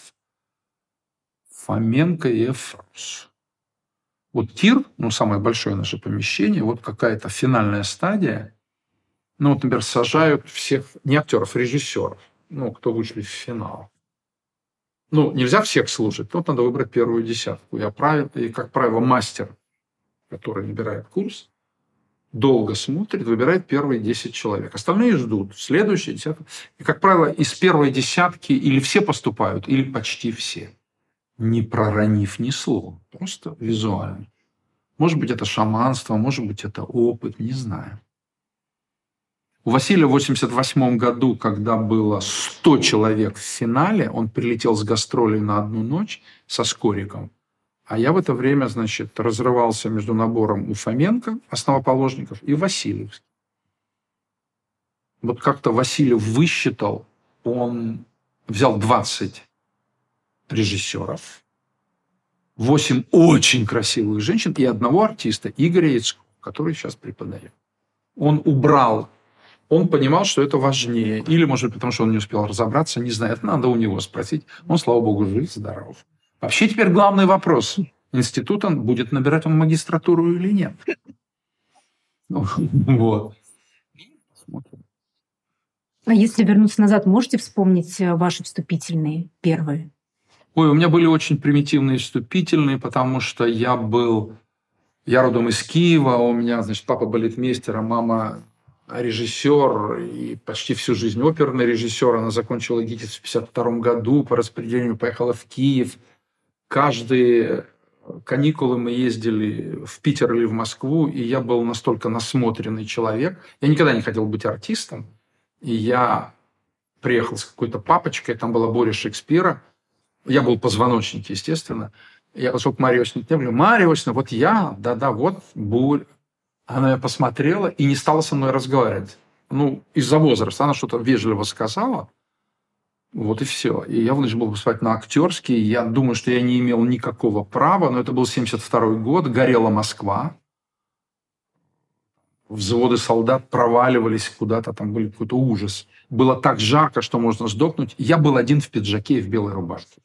Фоменко и Эфрос. Вот тир, ну, самое большое наше помещение, вот какая-то финальная стадия. Ну, вот, например, сажают всех, не актеров, режиссеров, ну, кто вышли в финал. Ну, нельзя всех слушать, тут надо выбрать первую десятку. И, как правило, мастер, который выбирает курс, долго смотрит, выбирает первые 10 человек. Остальные ждут, следующие десятки. И, как правило, из первой десятки или все поступают, или почти все, не проронив ни слова, просто визуально. Может быть, это шаманство, может быть, это опыт, не знаю. У Василия в 1988 году, когда было 100 человек в финале, он прилетел с гастролей на одну ночь со Скориком. А я в это время, значит, разрывался между набором у Фоменко, основоположников, и Васильевских. Вот как-то Васильев высчитал, он взял 20 режиссеров, 8 очень красивых женщин и одного артиста, Игоря Яцкова, который сейчас преподает. Он убрал... Он понимал, что это важнее. Или, может быть, потому что он не успел разобраться, не знает. Надо у него спросить. Он, слава богу, жив-здоров. Вообще теперь главный вопрос. Институт он будет набирать он магистратуру или нет? Вот. А если вернуться назад, можете вспомнить ваши вступительные первые? Ой, у меня были очень примитивные вступительные, потому что я был... Я родом из Киева, у меня, значит, папа балетмейстер, а мама... режиссер и почти всю жизнь оперный режиссер. Она закончила ГИТИС в 1952 году, по распределению поехала в Киев. Каждые каникулы мы ездили в Питер или в Москву, и я был настолько насмотренный человек. Я никогда не хотел быть артистом. И я приехал с какой-то папочкой, там была Боря Шекспира. Я был позвоночник, естественно. Я пошел к Марии Осиповне Кнебель, говорю: Мария Осиповна, вот я, да-да, вот Боря. Она меня посмотрела и не стала со мной разговаривать. Ну, из-за возраста. Она что-то вежливо сказала. Вот и все. И я вынужден был поступать на актерский. Я думаю, что я не имел никакого права. Но это был 1972 год. Горела Москва. Взводы солдат проваливались куда-то. Там был какой-то ужас. Было так жарко, что можно сдохнуть. Я был один в пиджаке и в белой рубашке.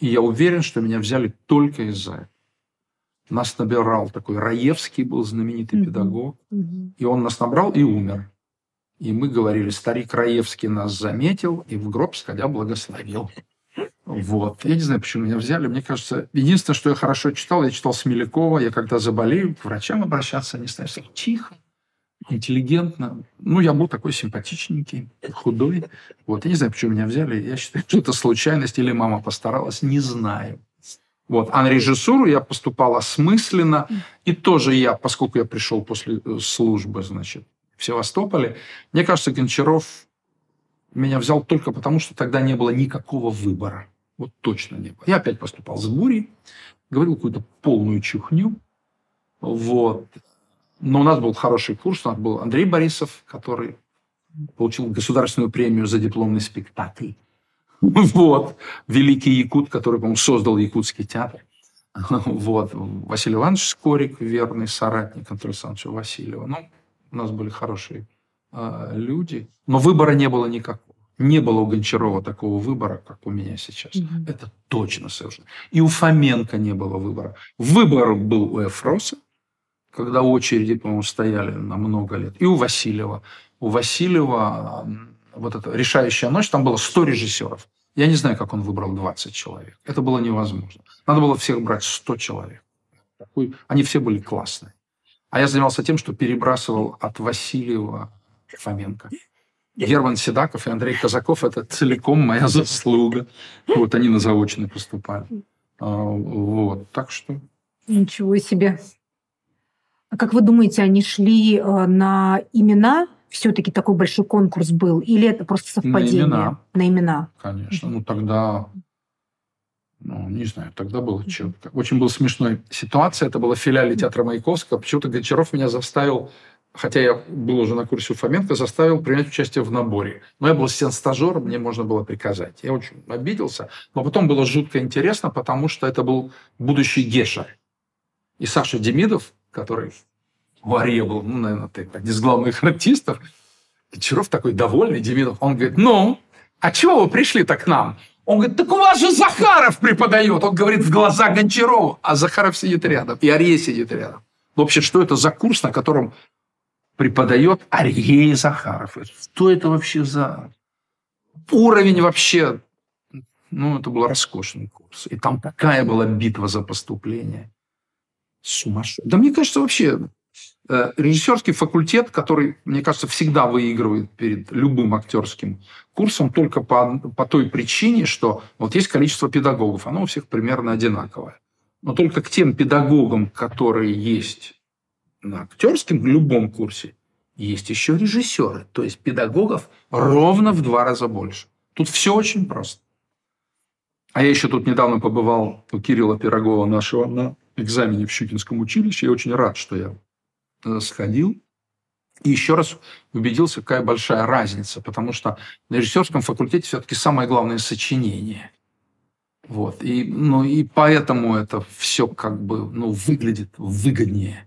И я уверен, что меня взяли только из-за этого. Нас набирал такой Раевский, был знаменитый педагог. И он нас набрал и умер. И мы говорили: старик Раевский нас заметил и в гроб сходя благословил. Вот. Я не знаю, почему меня взяли. Мне кажется, единственное, что я хорошо читал, я читал Смелякова. Я когда заболею, к врачам обращаться не стал. Тихо, интеллигентно. Ну, я был такой симпатичненький, худой. Вот. Я не знаю, почему меня взяли. Я считаю, что это случайность или мама постаралась. Не знаю. Вот. А на режиссуру я поступал осмысленно. И тоже я, поскольку я пришел после службы, значит, в Севастополе, мне кажется, Гончаров меня взял только потому, что тогда не было никакого выбора. Вот точно не было. Я опять поступал с бурей, говорил какую-то полную чухню. Вот. Но у нас был хороший курс. У нас был Андрей Борисов, который получил государственную премию за дипломный спектакль. Вот. Великий якут, который, по-моему, создал якутский театр. Вот. Василий Иванович Скорик, верный соратник Анатолия Александровича Васильева. Ну, у нас были хорошие люди. Но выбора не было никакого. Не было у Гончарова такого выбора, как у меня сейчас. Это точно совершенно. И у Фоменко не было выбора. Выбор был у Эфроса, когда очереди, по-моему, стояли на много лет. И у Васильева. У Васильева... Вот эта решающая ночь, там было 100 режиссеров. Я не знаю, как он выбрал 20 человек. Это было невозможно. Надо было всех брать 100 человек. Они все были классные. А я занимался тем, что перебрасывал от Васильева Фоменко. Герман Седаков и Андрей Казаков – это целиком моя заслуга. Вот они на заочные поступали. Вот, так что... Ничего себе. А как вы думаете, они шли на имена... Все-таки такой большой конкурс был? Или это просто совпадение? На имена. Конечно. Ну, тогда... Ну, не знаю, тогда было четко. Очень была смешная ситуация. Это была в филиале театра Маяковского. Почему-то Гончаров меня заставил, хотя я был уже на курсе у Фоменко, заставил принять участие в наборе. Но я был ассистент-стажером, мне можно было приказать. Я очень обиделся. Но потом было жутко интересно, потому что это был будущий Геша. И Саша Демидов, который... У Арье был, ну, наверное, один из главных артистов. Гончаров такой довольный, Демидов. Он говорит: ну, а чего вы пришли так к нам? Он говорит: так у вас же Захаров преподает. Он говорит в глаза Гончарову, а Захаров сидит рядом, и Арье сидит рядом. Вообще, что это за курс, на котором преподает Арье и Захаров? Что это вообще за уровень вообще Ну, это был роскошный курс. И там такая была битва за поступление. Сумасшедшая. Да мне кажется, вообще режиссерский факультет, который, мне кажется, всегда выигрывает перед любым актерским курсом только по той причине, что вот есть количество педагогов, оно у всех примерно одинаковое. Но только к тем педагогам, которые есть на актерском, в любом курсе, есть еще режиссеры. То есть педагогов ровно в 2 раза больше. Тут все очень просто. А я еще тут недавно побывал у Кирилла Пирогова нашего на экзамене в Щукинском училище. Я очень рад, что я сходил. И еще раз убедился, какая большая разница. Потому что на режиссерском факультете все-таки самое главное сочинение. Вот. И поэтому это все как бы выглядит выгоднее.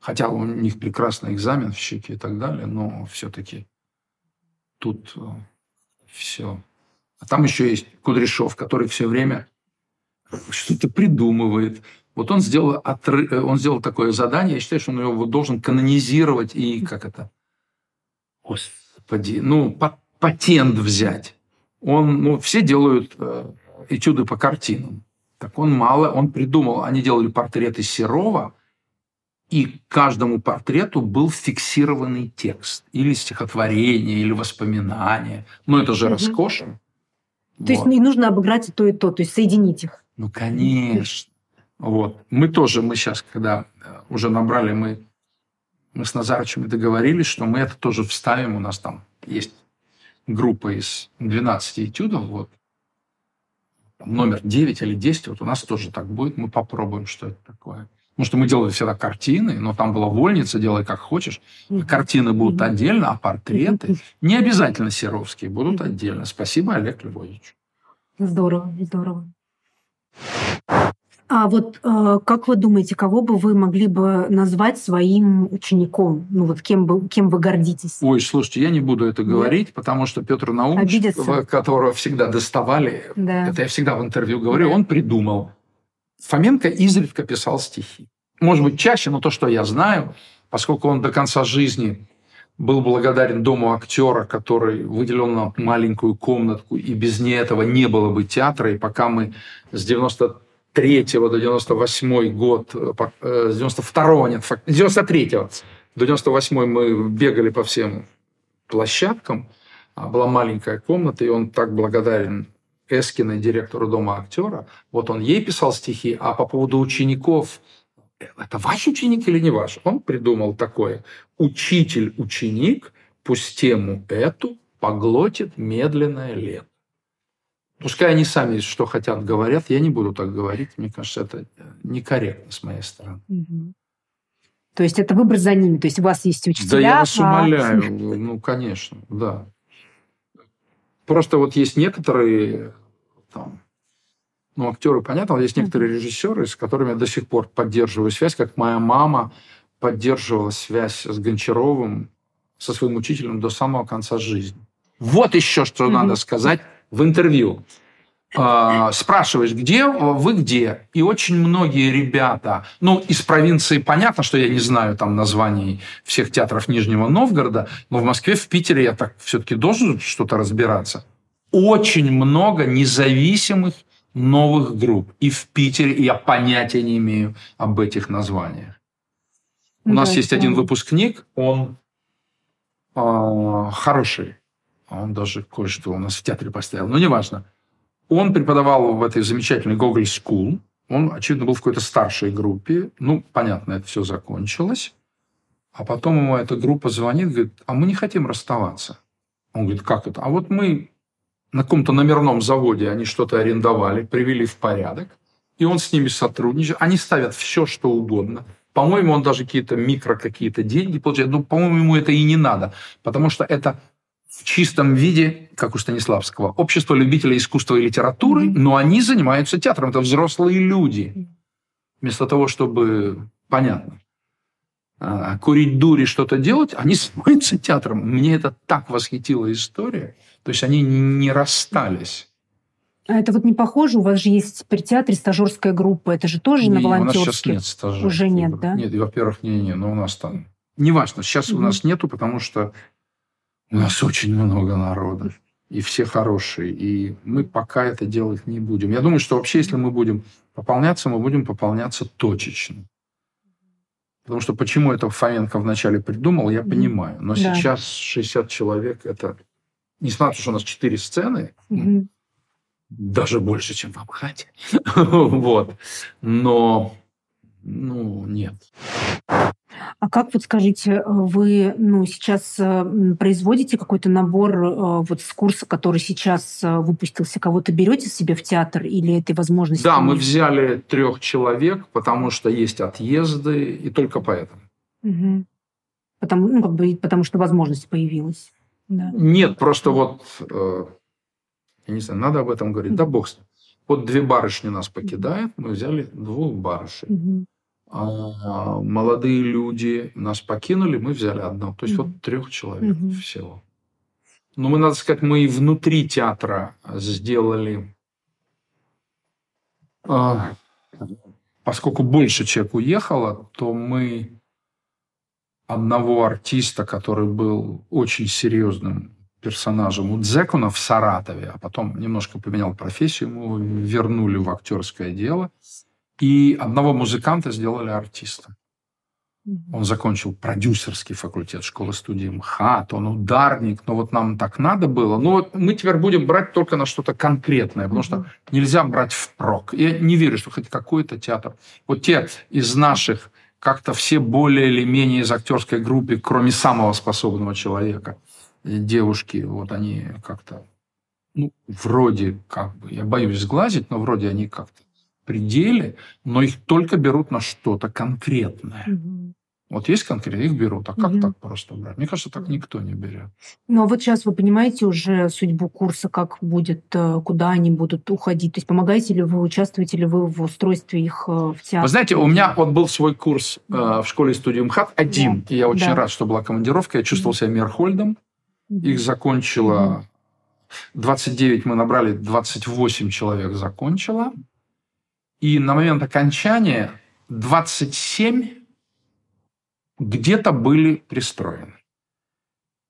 Хотя у них прекрасный экзамен в Щуке и так далее, но все-таки тут все... А там еще есть Кудряшов, который все время что-то придумывает. Вот он сделал, такое задание. Я считаю, что он его должен канонизировать и как это? Господи, патент взять. Он, все делают этюды по картинам. Так он мало, он придумал. Они делали портреты Серова, и к каждому портрету был фиксированный текст. Или стихотворение, или воспоминание. Это же роскошно. То есть не нужно обыграть и то, и то. То есть соединить их. Конечно. Вот. Мы сейчас, когда уже набрали, мы с Назарычем договорились, что мы это тоже вставим. У нас там есть группа из 12 этюдов. Вот. Номер 9 или 10. Вот у нас тоже так будет. Мы попробуем, что это такое. Потому что мы делали всегда картины, но там была вольница, делай как хочешь. Картины будут отдельно, а портреты не обязательно серовские, будут отдельно. Спасибо, Олег Львович. Здорово, здорово. А вот как вы думаете, кого бы вы могли бы назвать своим учеником? Кем вы гордитесь? Ой, слушайте, я не буду это говорить, потому что Петр Наумович, которого всегда доставали, это я всегда в интервью говорю, он придумал. Фоменко изредка писал стихи. Может быть, чаще, но то, что я знаю, поскольку он до конца жизни был благодарен Дому актера, который выделил нам маленькую комнатку, и без нее этого не было бы театра. И пока мы с 93-го до 98-й год, с 92-го, нет, 93-го до 98-й мы бегали по всем площадкам, была маленькая комната, и он так благодарен Эскиной, директору Дома актера. Вот он ей писал стихи. А по поводу учеников, это ваш ученик или не ваш? Он придумал такое. Учитель-ученик, пусть тему эту поглотит медленное лето. Пускай они сами что хотят говорят, я не буду так говорить. Мне кажется, это некорректно с моей стороны. То есть это выбор за ними. То есть у вас есть учителя. Да я вас умоляю. Конечно, да. Просто есть некоторые актеры, понятно, есть некоторые режиссеры, с которыми я до сих пор поддерживаю связь, как моя мама поддерживала связь с Гончаровым, со своим учителем до самого конца жизни. Вот еще что надо сказать в интервью. Спрашиваешь, где вы, где? И очень многие ребята, из провинции понятно, что я не знаю там названий всех театров Нижнего Новгорода, но в Москве, в Питере я так все-таки должен что-то разбираться. Очень много независимых новых групп. И в Питере я понятия не имею об этих названиях. У нас есть один выпускник, он хороший. Он даже кое-что у нас в театре поставил, но неважно. Он преподавал в этой замечательной Гоголь School. Он, очевидно, был в какой-то старшей группе. Понятно, это все закончилось. А потом ему эта группа звонит, говорит, а мы не хотим расставаться. Он говорит, как это? А вот мы на каком-то номерном заводе, они что-то арендовали, привели в порядок. И он с ними сотрудничает. Они ставят все, что угодно. По-моему, он даже какие-то деньги получает. По-моему, ему это и не надо. Потому что это... в чистом виде, как у Станиславского, общество любителей искусства и литературы, но они занимаются театром. Это взрослые люди. Вместо того, чтобы, понятно, курить дури, что-то делать, они занимаются театром. Мне это так восхитила история. То есть они не расстались. А это не похоже? У вас же есть при театре стажерская группа. Это же тоже на волонтерских? У нас сейчас нет стажеров. Уже нет, да? Нет, во-первых, у нас там... Неважно, сейчас у нас нету, потому что у нас очень много народа. и все хорошие. И мы пока это делать не будем. Я думаю, что вообще, если мы будем пополняться, мы будем пополняться точечно. Потому что почему это Фоменко вначале придумал, я понимаю. Но да. Сейчас 60 человек – это... Несмотря на то, что у нас 4 сцены, угу. Даже больше, чем в МХАТе. Вот. Но... Ну, нет. А как, вот скажите, вы сейчас производите какой-то набор вот с курса, который сейчас выпустился, кого-то берете себе в театр или этой возможности? Да, мы взяли 3 человек, потому что есть отъезды, и только поэтому. Угу. Потому что возможность появилась. Да. Нет, просто я не знаю, надо об этом говорить. Да бог с ним. Вот 2 барышни нас покидают, мы взяли 2 барышей. Угу. А молодые люди нас покинули, мы взяли 1. То есть вот 3 человек всего. Но мы, надо сказать, мы и внутри театра сделали... Поскольку больше человек уехало, то мы одного артиста, который был очень серьезным персонажем у Дзекуна в Саратове, а потом немножко поменял профессию, ему вернули в актерское дело. И одного музыканта сделали артистом. Он закончил продюсерский факультет школы-студии МХАТ, он ударник, но вот нам так надо было. Но вот мы теперь будем брать только на что-то конкретное, потому что нельзя брать впрок. Я не верю, что хоть какой-то театр... Вот те из наших, как-то все более или менее из актерской группы, кроме самого способного человека, девушки, вот они как-то... Ну, вроде как бы... Я боюсь сглазить, но вроде они как-то... пределе, но их только берут на что-то конкретное. Угу. Вот есть конкретное, их берут. А как так просто брать? Мне кажется, так никто не берет. Ну, а вот сейчас вы понимаете уже судьбу курса, как будет, куда они будут уходить? То есть помогаете ли вы, участвуете ли вы в устройстве их в театре? Вы знаете, у меня вот был свой курс в школе-студии МХАТ один. Да. И я очень рад, что была командировка. Я чувствовал себя Мерхольдом. Их закончила... 29 мы набрали, 28 человек закончила. И на момент окончания 27 где-то были пристроены.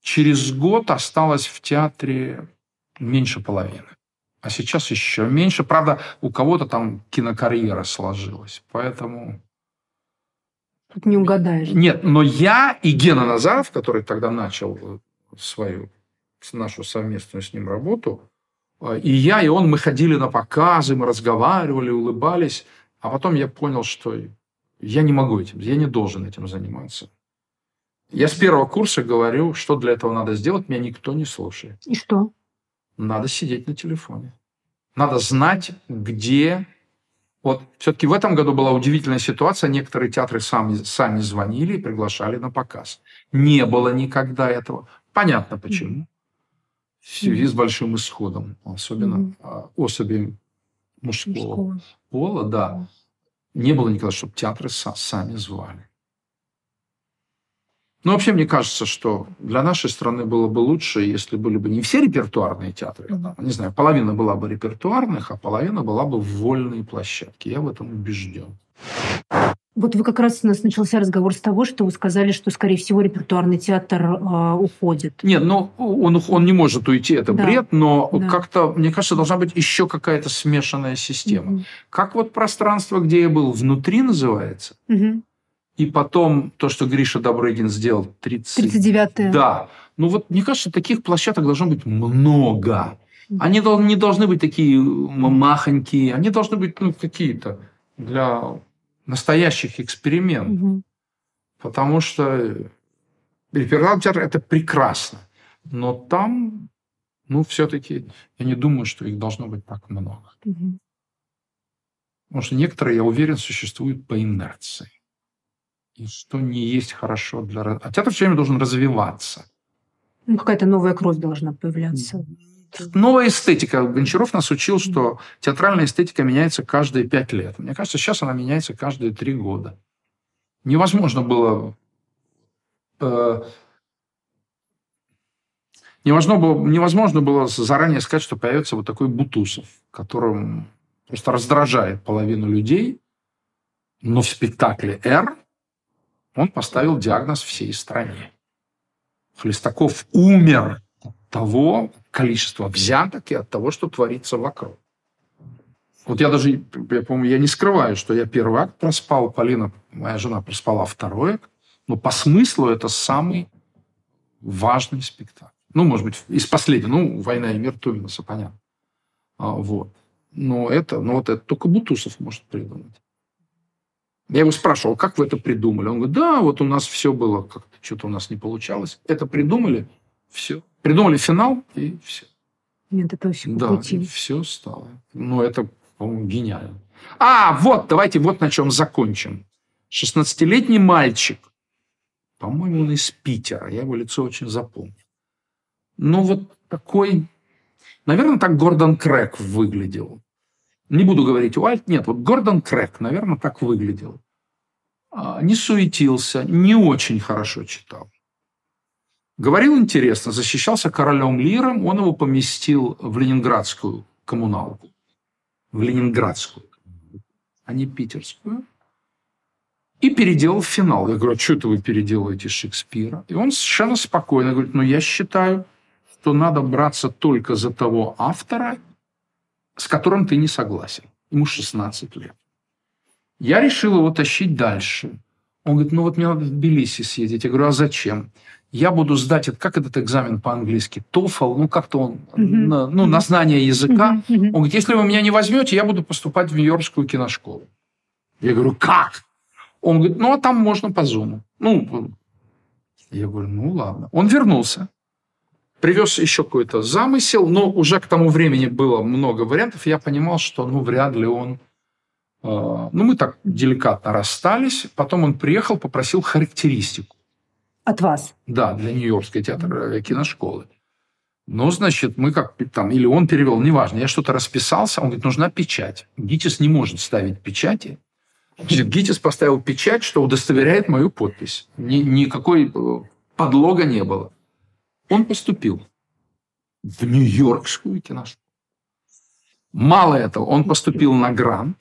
Через год осталось в театре меньше половины. А сейчас еще меньше. Правда, у кого-то там кинокарьера сложилась. Поэтому... Тут не угадаешь. Нет, но я и Гена Назаров, который тогда начал нашу совместную с ним работу... И я, и он, мы ходили на показы, мы разговаривали, улыбались. А потом я понял, что я не могу этим, я не должен этим заниматься. Я с первого курса говорю, что для этого надо сделать, меня никто не слушает. И что? Надо сидеть на телефоне. Надо знать, где... Вот все-таки в этом году была удивительная ситуация. Некоторые театры сами звонили и приглашали на показ. Не было никогда этого. Понятно, почему. В связи с большим исходом, особенно особи мужского пола, да, не было никогда, чтобы театры сами звали. Но вообще, мне кажется, что для нашей страны было бы лучше, если были бы не все репертуарные театры, не знаю, половина была бы репертуарных, а половина была бы вольные площадки. Я в этом убежден. Вот вы как раз у нас начался разговор с того, что вы сказали, что, скорее всего, репертуарный театр уходит. Нет, ну он не может уйти, это бред, но как-то, мне кажется, должна быть еще какая-то смешанная система. Как вот пространство, где я был, внутри называется, и потом то, что Гриша Добрыгин сделал, 39-е. Да. Ну вот, мне кажется, таких площадок должно быть много. Они не должны быть такие махонькие, они должны быть какие-то для... настоящих экспериментов. Потому что репертуарный театр – это прекрасно. Но там, все-таки, я не думаю, что их должно быть так много. Потому что некоторые, я уверен, существуют по инерции. И что не есть хорошо для... А театр все время должен развиваться. Ну, какая-то новая кровь должна появляться. Новая эстетика. Гончаров нас учил, что театральная эстетика меняется каждые 5 лет. Мне кажется, сейчас она меняется каждые 3 года. Невозможно было заранее сказать, что появится вот такой Бутусов, которым просто раздражает половину людей, но в спектакле «Р» он поставил диагноз всей стране. Хлестаков умер от того, количества взяток и от того, что творится вокруг. Вот я даже, я помню, я не скрываю, что я первый акт проспал, Полина, моя жена, проспала второй акт, но по смыслу это самый важный спектакль. Ну, может быть, из последнего. Ну, «Война и мир» Тувинаса, понятно. Вот. Но это только Бутусов может придумать. Я его спрашивал, как вы это придумали? Он говорит, да, вот у нас все было, как-то что-то у нас не получалось. Это придумали, все. Придумали финал, и все. Нет, это очень получилось. Да, все стало. Ну, это, по-моему, гениально. Давайте вот на чем закончим. 16-летний мальчик, по-моему, он из Питера, я его лицо очень запомнил. Ну, вот такой... Наверное, так Гордон Крэг выглядел. Не буду говорить Уальт, нет, вот Гордон Крэг, наверное, так выглядел. Не суетился, не очень хорошо читал. Говорил интересно, защищался королем Лиром, он его поместил в ленинградскую коммуналку. В ленинградскую, а не питерскую. И переделал финал. Я говорю, а что это вы переделываете Шекспира? И он совершенно спокойно говорит, я считаю, что надо браться только за того автора, с которым ты не согласен. Ему 16 лет. Я решил его тащить дальше. Он говорит, мне надо в Тбилиси съездить. Я говорю, а зачем? Я буду сдать, как этот экзамен по-английски, TOEFL, на знание языка. Он говорит, если вы меня не возьмете, я буду поступать в Нью-Йоркскую киношколу. Я говорю, как? Он говорит, а там можно по Zoom. Я говорю, ладно. Он вернулся. Привез еще какой-то замысел, но уже к тому времени было много вариантов. Я понимал, что вряд ли он... мы так деликатно расстались. Потом он приехал, попросил характеристику. От вас? Да, для Нью-Йоркской театровой киношколы. Мы как... или он перевел, неважно. Я что-то расписался. Он говорит, нужна печать. ГИТИС не может ставить печати. ГИТИС поставил печать, что удостоверяет мою подпись. Никакой подлога не было. Он поступил в Нью-Йоркскую киношколу. Мало этого, он поступил на грант.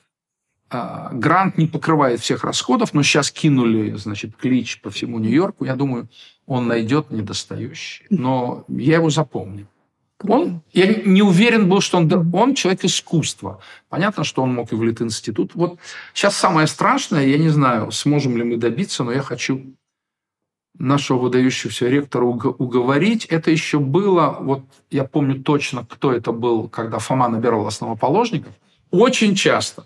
Грант не покрывает всех расходов, но сейчас кинули, клич по всему Нью-Йорку. Я думаю, он найдет недостающий. Но я его запомнил. Я не уверен был, что он человек искусства. Понятно, что он мог и в Литинститут. Вот сейчас самое страшное, я не знаю, сможем ли мы добиться, но я хочу нашего выдающегося ректора уговорить. Это еще было, я помню точно, кто это был, когда Фома набирал основоположников. Очень часто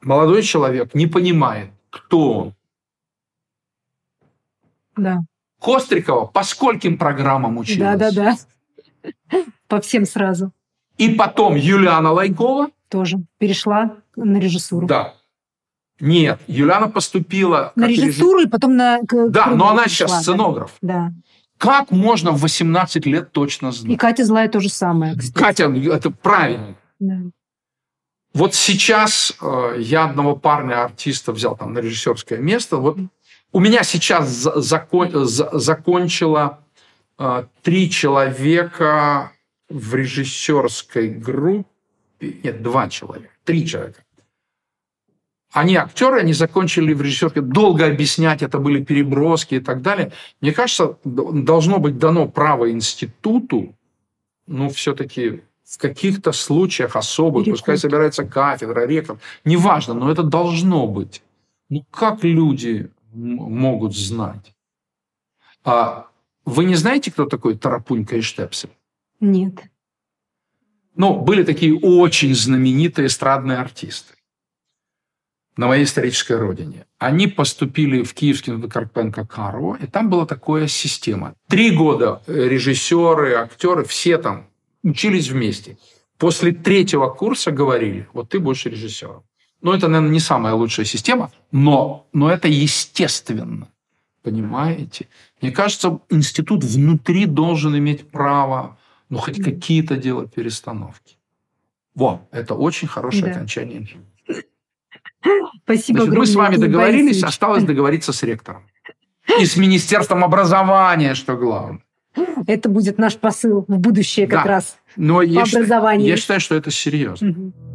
молодой человек не понимает, кто он. Да. Кострикова по скольким программам училась? Да. По всем сразу. И потом Юлиана Лайкова. Тоже перешла на режиссуру. Да. Нет, Юлиана поступила... На режиссуру и потом на... Да, но она сейчас сценограф. Да. Как можно в 18 лет точно знать? И Катя Злая то же самое. Кстати. Катя, это правильно. Да. Вот сейчас я одного парня-артиста взял на режиссерское место. У меня сейчас закончило 3 человека в режиссерской группе. Нет, 2 человека. 3 человека. Они актеры, они закончили в режиссерке. Долго объяснять, это были переброски и так далее. Мне кажется, должно быть дано право институту, все-таки в каких-то случаях особых, пускай собирается кафедра, ректор, неважно, но это должно быть. Как люди могут знать? Вы не знаете, кто такой Тарапунька и Штепсель? Нет. Были такие очень знаменитые эстрадные артисты на моей исторической родине. Они поступили в Киевский институт Карпенко-Каро, и там была такая система. 3 года режиссеры, актеры, все там учились вместе. После 3-го курса говорили, ты будешь режиссером. Это, наверное, не самая лучшая система, но это естественно. Понимаете? Мне кажется, институт внутри должен иметь право, хоть какие-то делать перестановки. Это очень хорошее окончание института. Спасибо. Мы с вами договорились, Борисович. Осталось договориться с ректором. И с Министерством образования, что главное. Это будет наш посыл в будущее как раз по образованию. Я считаю, что это серьезно. Угу.